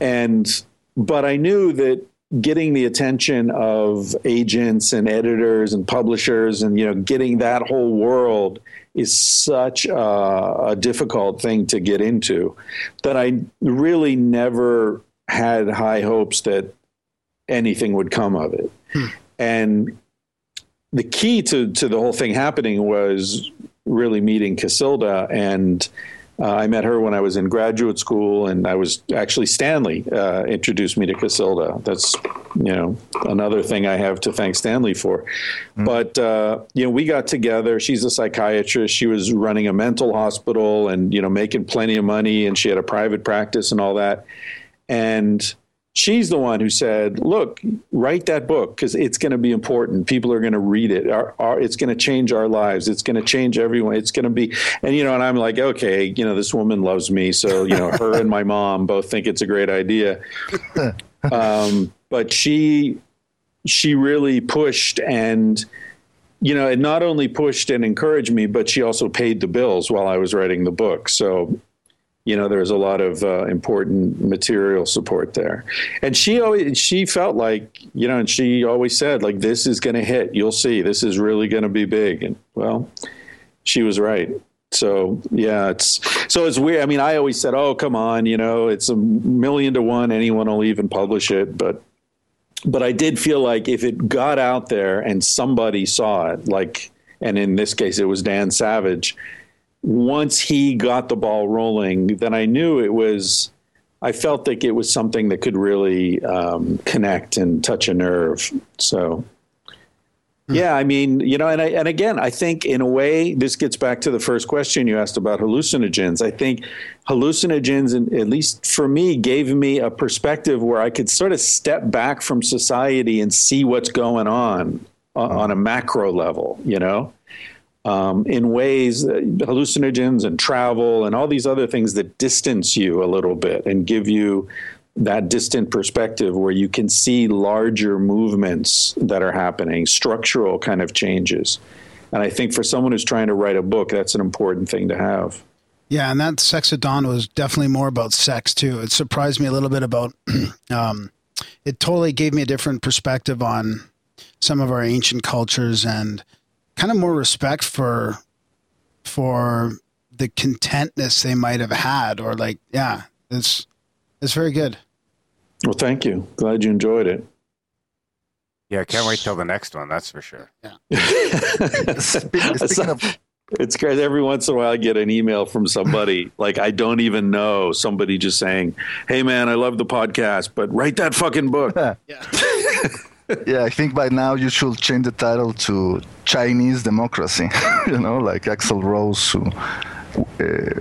But I knew that getting the attention of agents and editors and publishers and, getting that whole world is such a difficult thing to get into, that I really never had high hopes that anything would come of it. Hmm. And the key to the whole thing happening was really meeting Casilda, and I met her when I was in graduate school, and I was actually Stanley introduced me to Casilda. That's, another thing I have to thank Stanley for. Mm. But, we got together. She's a psychiatrist. She was running a mental hospital and, making plenty of money, and she had a private practice and all that. And she's the one who said, look, write that book because it's going to be important. People are going to read it. It's going to change our lives. It's going to change everyone. It's going to be, and I'm like, okay, this woman loves me. So, her and my mom both think it's a great idea. But she really pushed and, it not only pushed and encouraged me, but she also paid the bills while I was writing the book. So there's a lot of important material support there. And she felt like, and she always said, this is going to hit. You'll see. This is really going to be big. And, well, she was right. So, yeah, it's weird. I mean, I always said, oh, come on, it's 1,000,000 to 1. Anyone will even publish it. But I did feel like if it got out there and somebody saw it, and in this case, it was Dan Savage. Once he got the ball rolling, then I knew I felt like it was something that could really connect and touch a nerve. So, yeah, I mean, and again, I think in a way, this gets back to the first question you asked about hallucinogens. I think hallucinogens, and at least for me, gave me a perspective where I could sort of step back from society and see what's going on a macro level, in ways, hallucinogens and travel and all these other things that distance you a little bit and give you that distant perspective where you can see larger movements that are happening, structural kind of changes. And I think for someone who's trying to write a book, that's an important thing to have. Yeah, and that Sex at Dawn was definitely more about sex, too. It surprised me a little bit about it totally gave me a different perspective on some of our ancient cultures and kind of more respect for the contentness they might have had, or it's very good. Well, thank you. Glad you enjoyed it. Yeah, can't wait till the next one. That's for sure. Yeah. Speaking of, it's crazy. Every once in a while, I get an email from somebody I don't even know. Somebody just saying, "Hey, man, I love the podcast, but write that fucking book." Yeah. Yeah, I think by now you should change the title to Chinese Democracy, like Axl Rose, who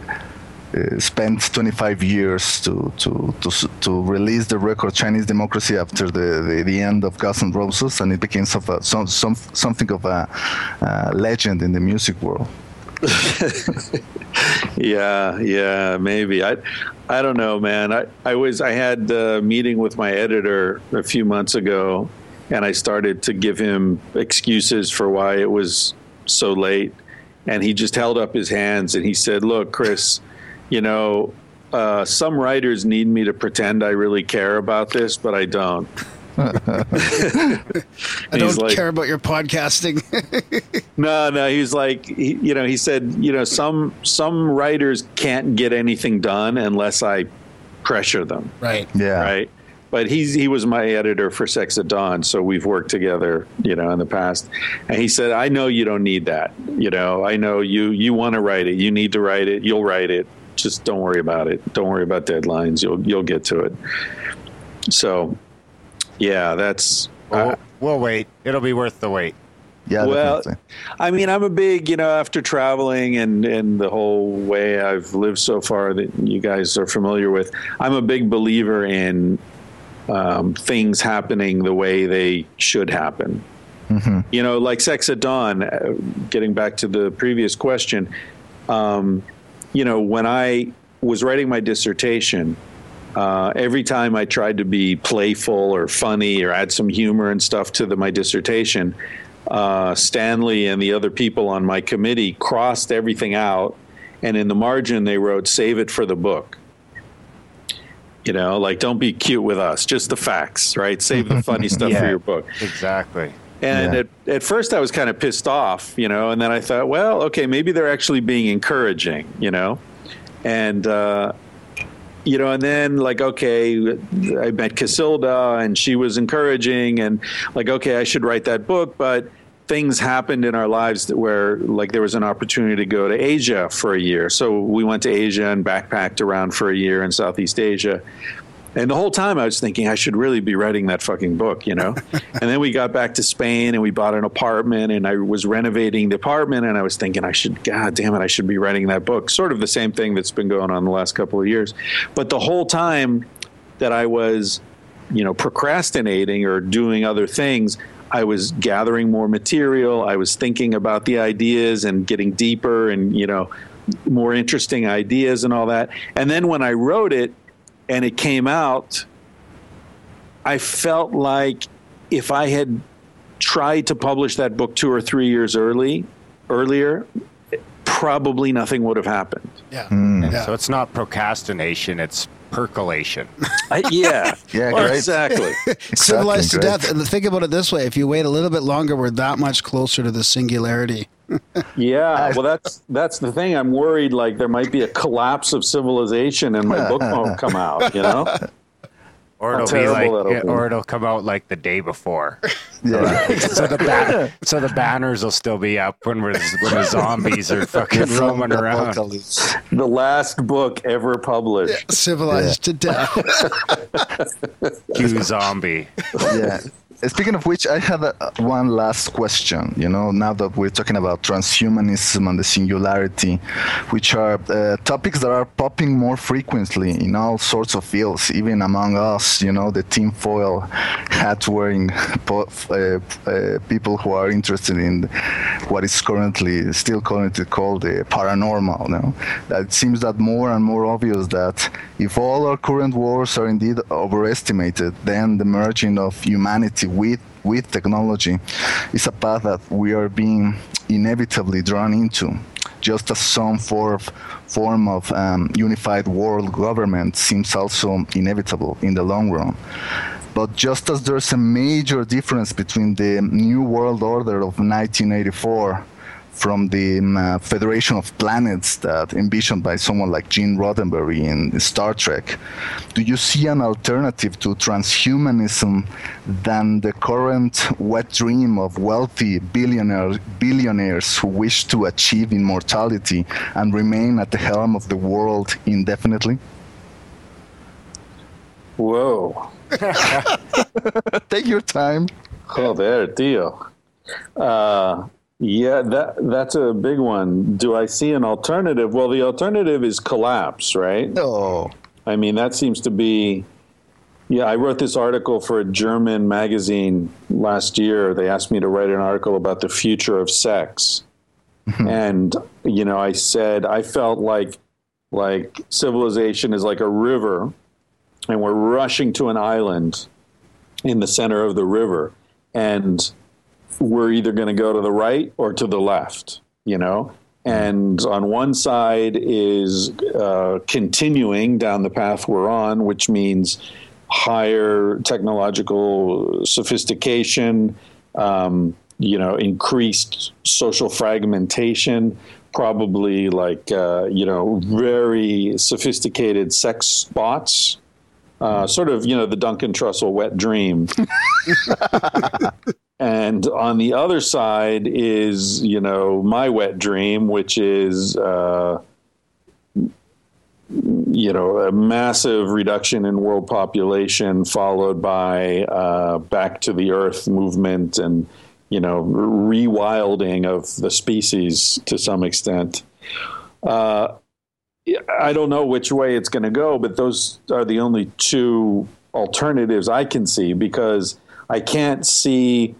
spent 25 years to release the record Chinese Democracy after the end of Guns N' Roses, and it became something of a legend in the music world. Yeah, maybe. I don't know, man. I had a meeting with my editor a few months ago, and I started to give him excuses for why it was so late. And he just held up his hands and he said, look, Chris, some writers need me to pretend I really care about this, but I don't. I don't care about your podcasting. No. He's like, he said, some writers can't get anything done unless I pressure them. Right. Yeah. Right. But he was my editor for Sex at Dawn, so we've worked together, in the past. And he said, I know you don't need that. I know you want to write it. You need to write it. You'll write it. Just don't worry about it. Don't worry about deadlines. You'll get to it. So, yeah, that's... we'll wait. It'll be worth the wait. Yeah. Well, definitely. I mean, I'm a big, after traveling and the whole way I've lived so far that you guys are familiar with, I'm a big believer in... things happening the way they should happen. Mm-hmm. Like Sex at Dawn, getting back to the previous question, when I was writing my dissertation, every time I tried to be playful or funny or add some humor and stuff to my dissertation, Stanley and the other people on my committee crossed everything out, and in the margin they wrote, "Save it for the book." You know, like, don't be cute with us, just the facts, right? Save the funny stuff for your book. Exactly. And at first I was kind of pissed off, you know, and then I thought, well, okay, maybe they're actually being encouraging, you know? And, you know, and then, like, okay, I met Casilda and she was encouraging, and like, okay, I should write that book, but things happened in our lives that where, like, there was an opportunity to go to Asia for a year. So we went to Asia and backpacked around for a year in Southeast Asia. And the whole time I was thinking, I should really be writing that fucking book, you know? And then we got back to Spain and we bought an apartment, and I was renovating the apartment, and I was thinking, I should be writing that book. Sort of the same thing that's been going on the last couple of years. But the whole time that I was, you know, procrastinating or doing other things, I was gathering more material. I was thinking about the ideas and getting deeper and, you know, more interesting ideas and all that. And then when I wrote it and it came out, I felt like if I had tried to publish that book 2 or 3 years earlier, probably nothing would have happened. Yeah. So it's not procrastination, it's percolation. Exactly. Civilized to death. And think about it this way: if you wait a little bit longer, we're that much closer to the singularity. Yeah, well, that's the thing. I'm worried, like, there might be a collapse of civilization and my book won't come out, you know? Or it'll come out like the day before. Yeah. So the banners will still be up when the zombies are fucking roaming around. The last book ever published. Yeah, civilized to death. Q zombie. Yeah. Speaking of which, I had one last question, you know, now that we're talking about transhumanism and the singularity, which are topics that are popping more frequently in all sorts of fields, even among us, you know, the tinfoil hat-wearing people who are interested in what is currently called the paranormal. No? It seems that more and more obvious that if all our current wars are indeed overestimated, then the merging of humanity with technology is a path that we are being inevitably drawn into, just as some form of unified world government seems also inevitable in the long run. But just as there's a major difference between the New World Order of 1984 from the Federation of Planets that envisioned by someone like Gene Roddenberry in Star Trek, do you see an alternative to transhumanism than the current wet dream of wealthy billionaires who wish to achieve immortality and remain at the helm of the world indefinitely? Whoa. Take your time. Joder, tío. Yeah, that's a big one. Do I see an alternative? Well, the alternative is collapse, right? No. I mean, that seems to be... Yeah, I wrote this article for a German magazine last year. They asked me to write an article about the future of sex. Mm-hmm. And, you know, I said, I felt like civilization is like a river, and we're rushing to an island in the center of the river. And... we're either going to go to the right or to the left, you know, and on one side is continuing down the path we're on, which means higher technological sophistication, you know, increased social fragmentation, probably like, you know, very sophisticated sex spots. Sort of, you know, the Duncan Trussell wet dream. And on the other side is, you know, my wet dream, which is, you know, a massive reduction in world population followed by back to the earth movement and, you know, rewilding of the species to some extent. I don't know which way it's going to go, but those are the only two alternatives I can see, because I can't see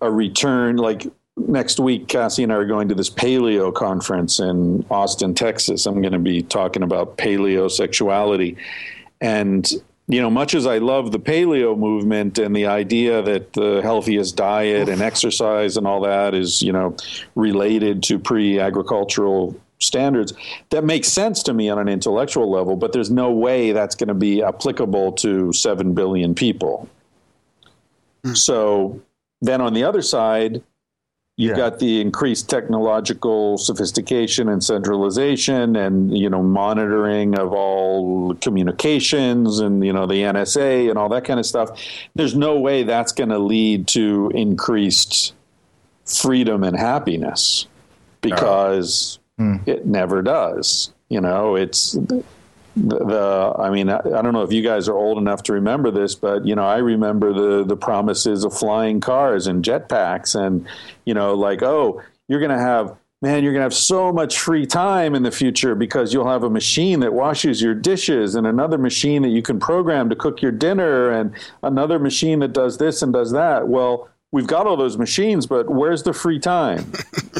a return. Like, Next week, Cassie and I are going to this paleo conference in Austin, Texas. I'm going to be talking about paleo sexuality. And, you know, much as I love the paleo movement and the idea that the healthiest diet and exercise and all that is, you know, related to pre-agricultural standards, that makes sense to me on an intellectual level, but there's no way that's going to be applicable to 7 billion people. Mm. So then on the other side, you've got the increased technological sophistication and centralization and, you know, monitoring of all communications and, you know, the NSA and all that kind of stuff. There's no way that's going to lead to increased freedom and happiness because it never does. You know, it's the I mean, I don't know if you guys are old enough to remember this, but, you know, I remember the promises of flying cars and jetpacks and, you know, like, oh, you're going to have, man, you're going to have so much free time in the future because you'll have a machine that washes your dishes and another machine that you can program to cook your dinner and another machine that does this and does that. Well, we've got all those machines, but where's the free time?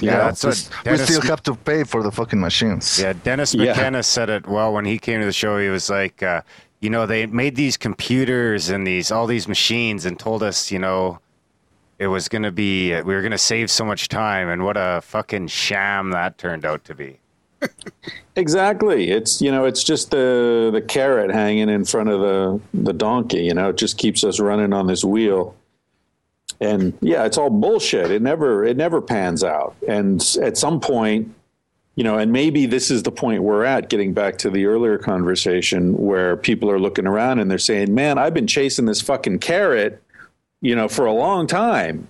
We still have to pay for the fucking machines. Yeah, Dennis McKenna said it well when he came to the show. He was like, you know, they made these computers and these all these machines and told us, you know, it was going to be, we were going to save so much time. And what a fucking sham that turned out to be. Exactly. It's, you know, it's just the carrot hanging in front of the donkey, you know, it just keeps us running on this wheel. And yeah, it's all bullshit. It never pans out. And at some point, you know, and maybe this is the point we're at, getting back to the earlier conversation where people are looking around and they're saying, man, I've been chasing this fucking carrot, you know, for a long time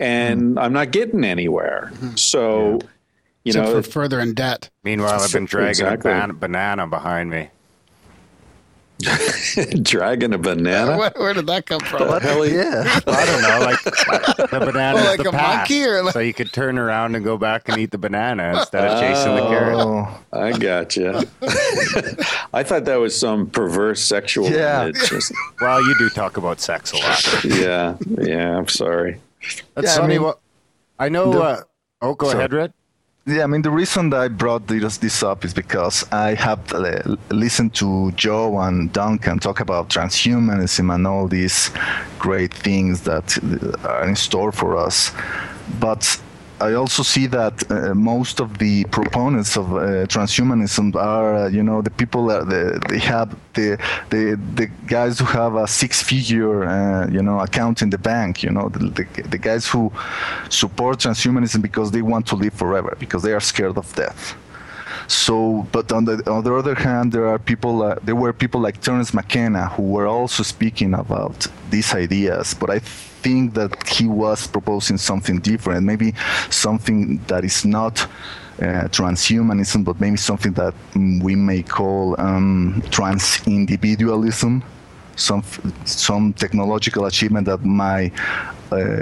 and I'm not getting anywhere. So, you know, for further in debt. Meanwhile, I've been dragging a banana behind me. Dragging a banana? Where did that come from? Hell yeah. Well, I don't know. Like the banana, well, like the a path, monkey, or like... so you could turn around and go back and eat the banana instead of chasing the carrot. I gotcha. I thought that was some perverse sexual. Yeah. Well, you do talk about sex a lot. Yeah. I'm sorry. That's funny. I mean, I know. Go ahead, Red. Yeah, I mean, the reason that I brought this up is because I have listened to Joe and Duncan talk about transhumanism and all these great things that are in store for us. But I also see that most of the proponents of transhumanism are, you know, the people that they have the guys who have a six-figure, you know, account in the bank, you know, the guys who support transhumanism because they want to live forever, because they are scared of death. So, but on the other hand, there were people like Terence McKenna who were also speaking about these ideas, but I think that he was proposing something different, maybe something that is not transhumanism, but maybe something that we may call trans-individualism, some technological achievement that might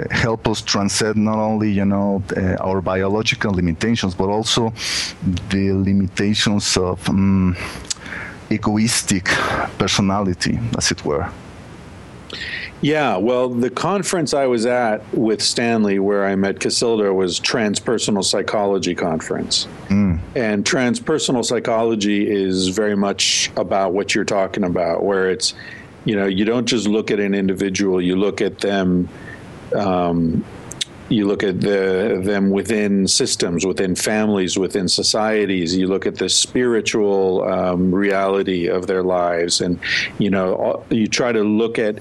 help us transcend not only, you know, our biological limitations, but also the limitations of egoistic personality, as it were. Yeah, well, the conference I was at with Stanley, where I met Casilda, was Transpersonal Psychology Conference. Mm. And transpersonal psychology is very much about what you're talking about, where it's, you know, you don't just look at an individual, you look at them. You look at them within systems, within families, within societies. You look at the spiritual reality of their lives, and, you know, you try to look at,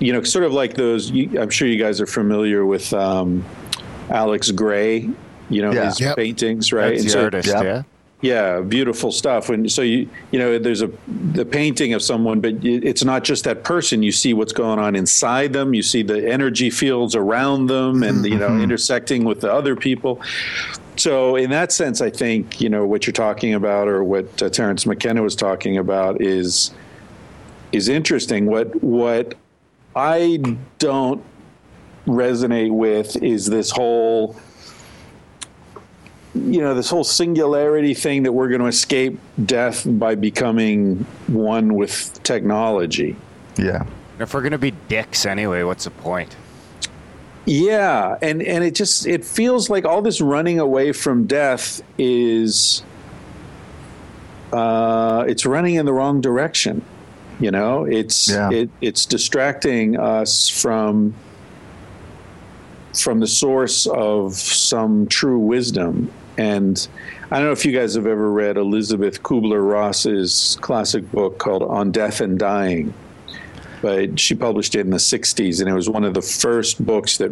you know, sort of like those. I'm sure you guys are familiar with Alex Gray. You know, his paintings, right? That's the artist, yeah. Yeah, beautiful stuff. And so you know, there's the painting of someone, but it's not just that person. You see what's going on inside them. You see the energy fields around them, and you know, intersecting with the other people. So, in that sense, I think, you know, what you're talking about, or what Terence McKenna was talking about, is interesting. What I don't resonate with is this whole, you know, this whole singularity thing that we're going to escape death by becoming one with technology. Yeah. If we're going to be dicks anyway, what's the point? Yeah, and it just, it feels like all this running away from death is, it's running in the wrong direction. You know, it's distracting us from the source of some true wisdom. And I don't know if you guys have ever read Elizabeth Kubler-Ross's classic book called On Death and Dying, but she published it in the 60s, and it was one of the first books that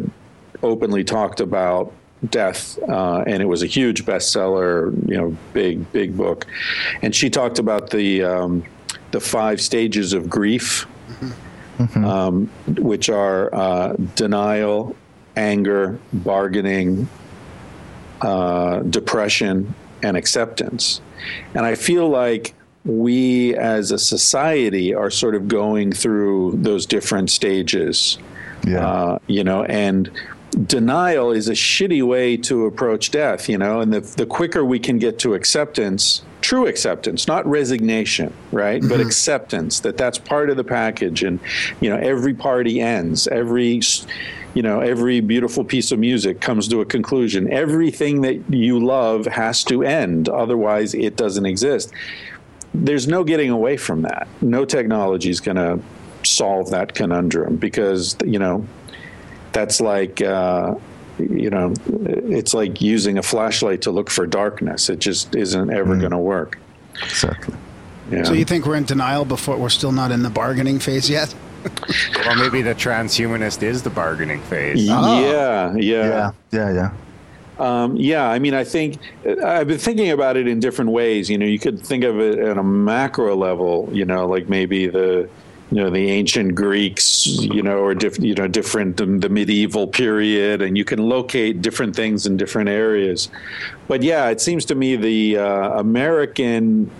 openly talked about death, and it was a huge bestseller, you know, big, big book. And she talked about the 5 stages of grief, mm-hmm. Which are denial, anger, bargaining, depression, and acceptance. And I feel like we as a society are sort of going through those different stages, you know, and denial is a shitty way to approach death, you know, and the quicker we can get to acceptance, true acceptance, not resignation, right? Mm-hmm. But acceptance that that's part of the package. And, you know, every party ends, every beautiful piece of music comes to a conclusion. Everything that you love has to end. Otherwise it doesn't exist. There's no getting away from that. No technology is going to solve that conundrum because, you know, that's like, you know, it's like using a flashlight to look for darkness. It just isn't ever going to work. Exactly. Yeah. So you think we're in denial before we're still not in the bargaining phase yet? Well, maybe the transhumanist is the bargaining phase. Oh. Yeah. Yeah, I mean, I think I've been thinking about it in different ways. You know, you could think of it at a macro level, you know, like maybe the... you know, the ancient Greeks, you know, or different the medieval period, and you can locate different things in different areas. But yeah, it seems to me the American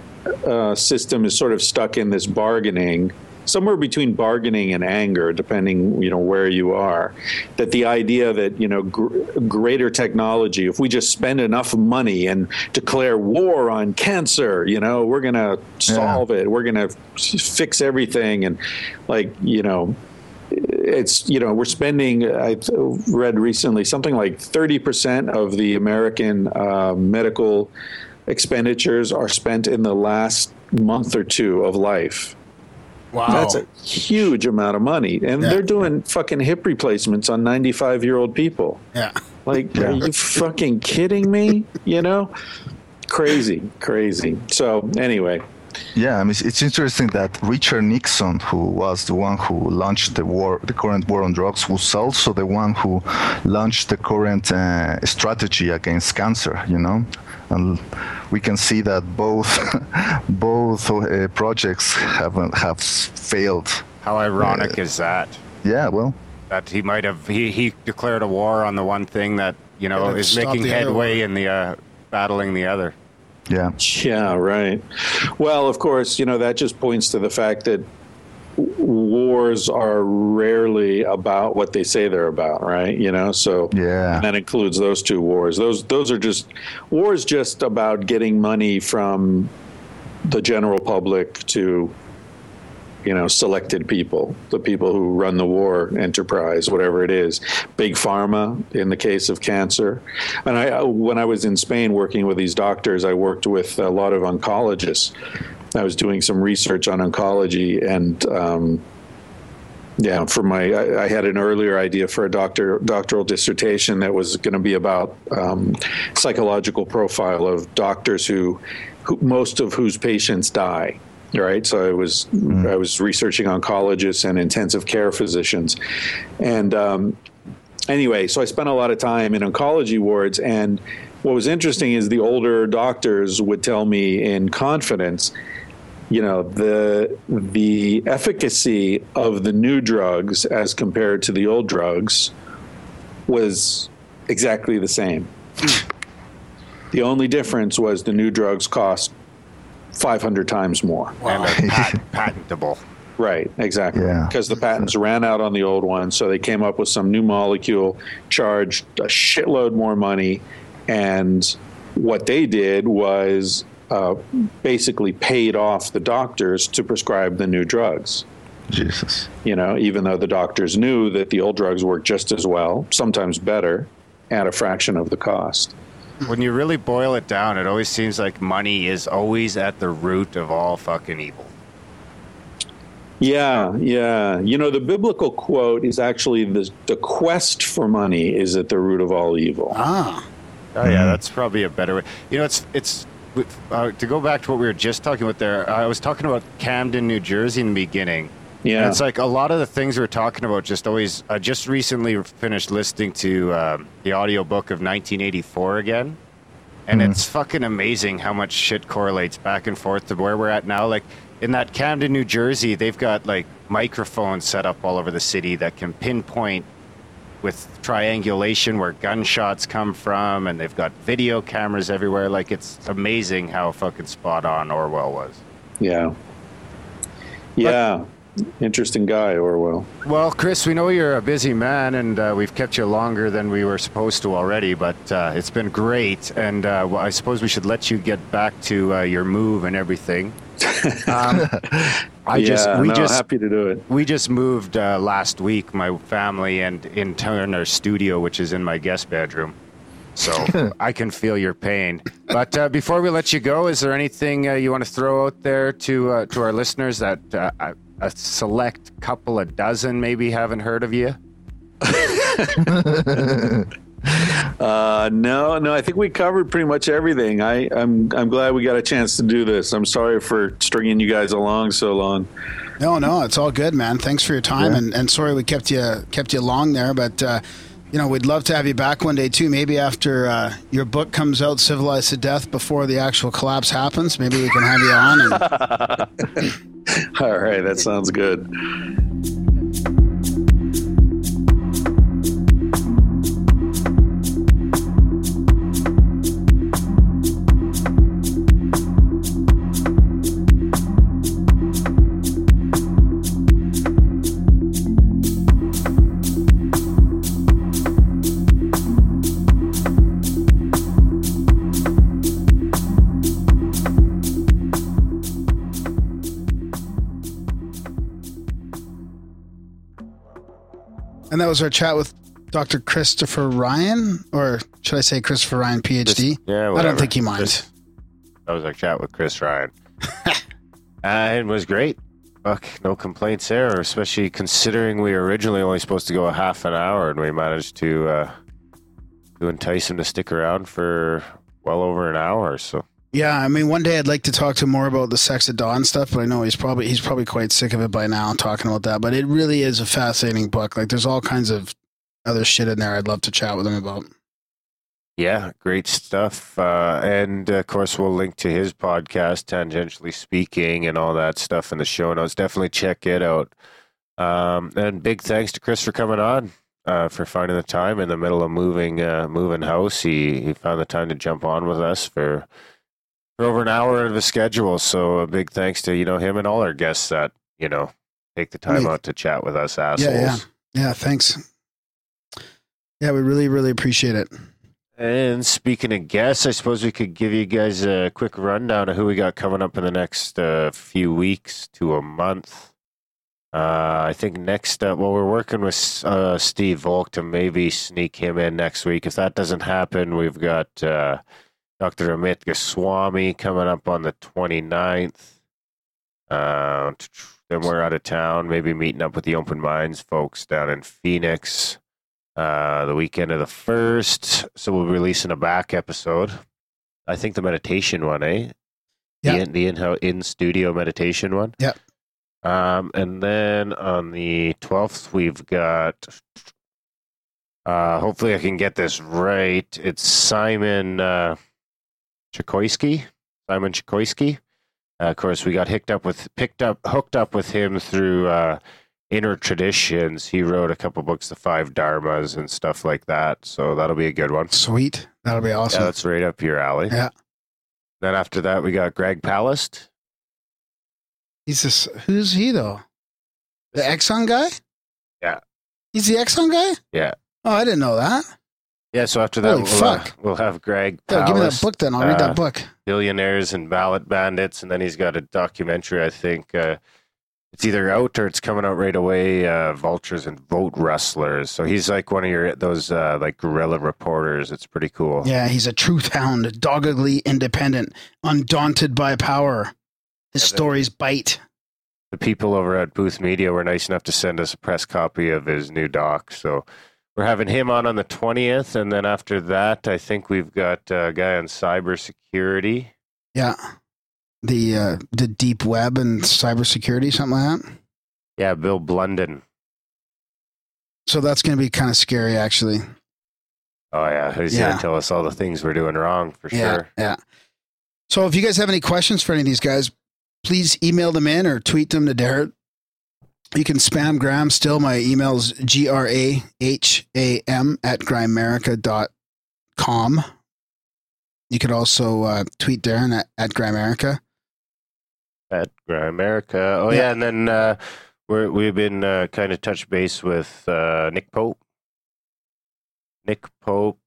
system is sort of stuck in this bargaining, somewhere between bargaining and anger, depending, you know, where you are. That the idea that, you know, greater technology, if we just spend enough money and declare war on cancer, you know, we're going to solve it. We're going to fix everything. And like, you know, it's, you know, we're spending, I read recently, something like 30% of the American medical expenditures are spent in the last month or two of life. Wow. That's a huge amount of money. And they're doing fucking hip replacements on 95-year-old people. Yeah. Like, are you fucking kidding me? You know? Crazy. So, anyway. Yeah, I mean, it's interesting that Richard Nixon, who was the one who launched the current war on drugs, was also the one who launched the current strategy against cancer, you know? And we can see that both projects have failed. How ironic is that? Yeah, well, that he might have he declared a war on the one thing that, you know, is making headway in the battling the other. Yeah, right. Well, of course, you know, that just points to the fact that wars are rarely about what they say they're about, right? You know, so and that includes those two wars. Those are just wars, just about getting money from the general public to, you know, selected people, the people who run the war enterprise, whatever it is, big pharma in the case of cancer. And when I was in Spain working with these doctors, I worked with a lot of oncologists. I was doing some research on oncology, and I had an earlier idea for a doctoral dissertation that was going to be about psychological profile of doctors who most of whose patients die. Right. So I was researching oncologists and intensive care physicians. And anyway, so I spent a lot of time in oncology wards. And what was interesting is the older doctors would tell me in confidence, you know, the efficacy of the new drugs as compared to the old drugs was exactly the same. The only difference was the new drugs cost 500 times more. Wow. And patentable. Right, exactly. Because the patents ran out on the old one, so they came up with some new molecule, charged a shitload more money, and what they did was basically paid off the doctors to prescribe the new drugs. Jesus. You know, even though the doctors knew that the old drugs worked just as well, sometimes better, at a fraction of the cost. When you really boil it down, it always seems like money is always at the root of all fucking evil. Yeah, yeah. You know, the biblical quote is actually the quest for money is at the root of all evil. Ah. Oh, yeah, that's probably a better way. You know, it's to go back to what we were just talking about there, I was talking about Camden, New Jersey in the beginning. Yeah. And it's like a lot of the things we're talking about just always, I just recently finished listening to the audiobook of 1984 again. And it's fucking amazing how much shit correlates back and forth to where we're at now. Like in that Camden, New Jersey, they've got like microphones set up all over the city that can pinpoint with triangulation where gunshots come from. And they've got video cameras everywhere. Like it's amazing how fucking spot on Orwell was. Yeah. Yeah. But, interesting guy, Orwell. Well, Chris, we know you're a busy man, and we've kept you longer than we were supposed to already, but it's been great, and I suppose we should let you get back to your move and everything. Happy to do it. We just moved last week, my family, and in turn our studio, which is in my guest bedroom. So I can feel your pain. But before we let you go, is there anything you want to throw out there to our listeners that a select couple of dozen maybe haven't heard of you? No, I think we covered pretty much everything. I'm glad we got a chance to do this. I'm sorry for stringing you guys along so long. No, it's all good, man. Thanks for your time, yeah. and sorry we kept you long there, but you know, we'd love to have you back one day too. Maybe after your book comes out, Civilized to Death, before the actual collapse happens, maybe we can have you on. All right, that sounds good. And that was our chat with Dr. Christopher Ryan, or should I say Christopher Ryan, PhD? Yeah, whatever. I don't think he minds. That was our chat with Chris Ryan. It was great. Fuck, no complaints there, especially considering we were originally only supposed to go a half an hour, and we managed to entice him to stick around for well over an hour or so. Yeah, I mean, one day I'd like to talk to him more about the Sex at Dawn stuff, but I know he's probably quite sick of it by now, talking about that. But it really is a fascinating book. Like, there's all kinds of other shit in there I'd love to chat with him about. Yeah, great stuff. And, of course, we'll link to his podcast, Tangentially Speaking, and all that stuff in the show notes. Definitely check it out. And big thanks to Chris for coming on, for finding the time in the middle of moving house. He found the time to jump on with us for over an hour out of his schedule, so a big thanks to him and all our guests that take the time out to chat with us assholes. Yeah, thanks. Yeah, we really, really appreciate it. And speaking of guests, I suppose we could give you guys a quick rundown of who we got coming up in the next few weeks to a month. I think next up, we're working with Steve Volk to maybe sneak him in next week. If that doesn't happen, we've got Dr. Amit Goswami coming up on the 29th. Then we're out of town, maybe meeting up with the Open Minds folks down in Phoenix the weekend of the 1st. So we'll be releasing a back episode. I think the meditation one, eh? Yeah. The in-studio meditation one. Yeah. And then on the 12th, we've got... hopefully I can get this right. It's Simon... Simon Chikoisky. Of course, we got hooked up with him through Inner Traditions. He wrote a couple books, The Five Dharmas and stuff like that. So that'll be a good one. Sweet. That'll be awesome. Yeah, that's right up your alley. Yeah. Then after that, we got Greg Palast. Who's he, though? The Exxon guy? Yeah. He's the Exxon guy? Yeah. Oh, I didn't know that. Yeah, so after that, we'll have Greg Palast. Yeah, give me that book then. I'll read that book. Billionaires and Ballot Bandits. And then he's got a documentary, I think. It's either out or it's coming out right away. Vultures and Vote Rustlers. So he's like one of those like guerrilla reporters. It's pretty cool. Yeah, he's a truth hound, doggedly independent, undaunted by power. His stories bite. The people over at Booth Media were nice enough to send us a press copy of his new doc. So we're having him on the 20th, and then after that, I think we've got a guy on cybersecurity. Yeah. The deep web and cybersecurity, something like that? Yeah, Bill Blunden. So that's going to be kind of scary, actually. Oh, yeah. Who's going to tell us all the things we're doing wrong, for sure. Yeah. So if you guys have any questions for any of these guys, please email them in or tweet them to Derek. You can spam Graham still. My email is graham@grimerica.com. You could also tweet Darren at Grimerica. At Grimerica. Oh, yeah. And then we've been kind of touch base with Nick Pope. Nick Pope.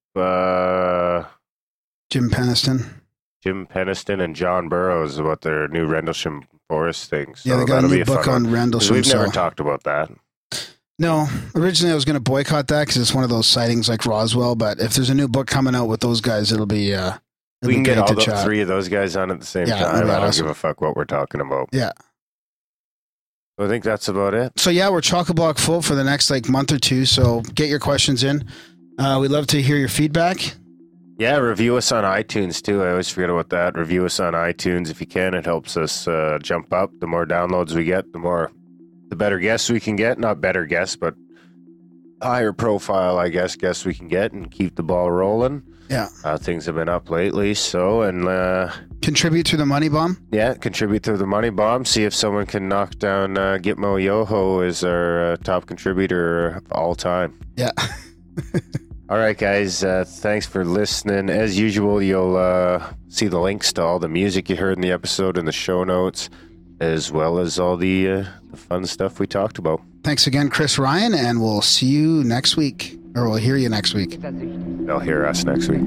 Jim Peniston and John Burroughs about their new Rendlesham Forest thing. So yeah, they got a new book on Rendlesham. We've never talked about that. No. Originally, I was going to boycott that because it's one of those sightings like Roswell. But if there's a new book coming out with those guys, it'll be we can get all three of those guys on at the same time. I don't give a fuck what we're talking about. Yeah. I think that's about it. So, yeah, we're chock-a-block full for the next like month or two. So get your questions in. We'd love to hear your feedback. Yeah, review us on iTunes, too. I always forget about that. Review us on iTunes if you can. It helps us jump up. The more downloads we get, the better guests we can get. Not better guests, but higher profile, I guess, we can get and keep the ball rolling. Yeah. Things have been up lately, so, and... contribute to the money bomb? Yeah, contribute to the money bomb. See if someone can knock down Gitmo Yoho as our top contributor of all time. Yeah. All right, guys, thanks for listening. As usual, you'll see the links to all the music you heard in the episode in the show notes, as well as all the fun stuff we talked about. Thanks again, Chris Ryan, and we'll see you next week, or we'll hear you next week. They'll hear us next week.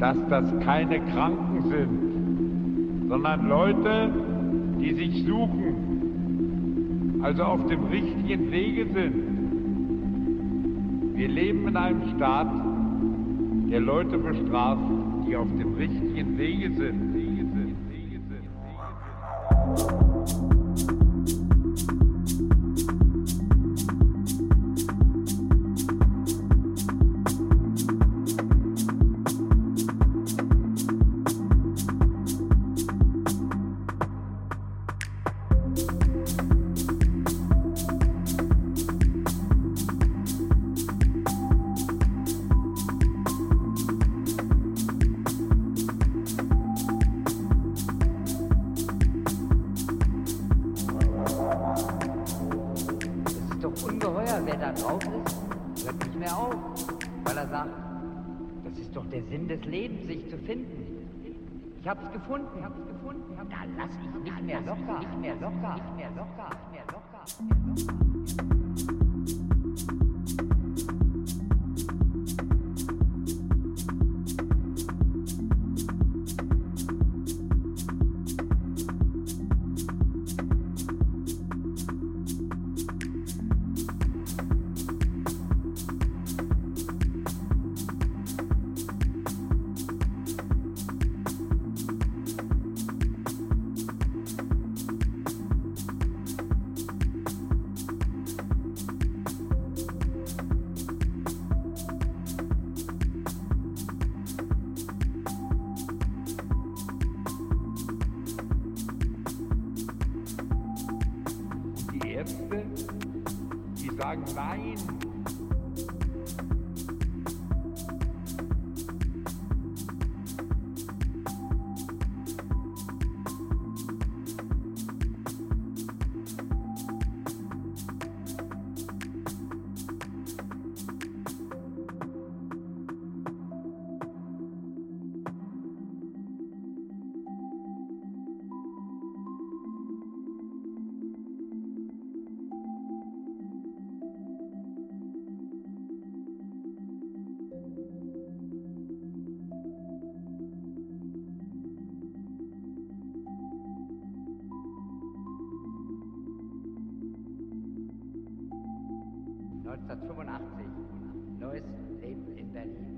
Dass das keine Kranken sind, sondern Leute, die sich suchen, also auf dem richtigen Wege sind. Wir leben in einem Staat, der Leute bestraft, die auf dem richtigen Wege sind. Ängste, die sagen Nein. Neues Leben in Berlin.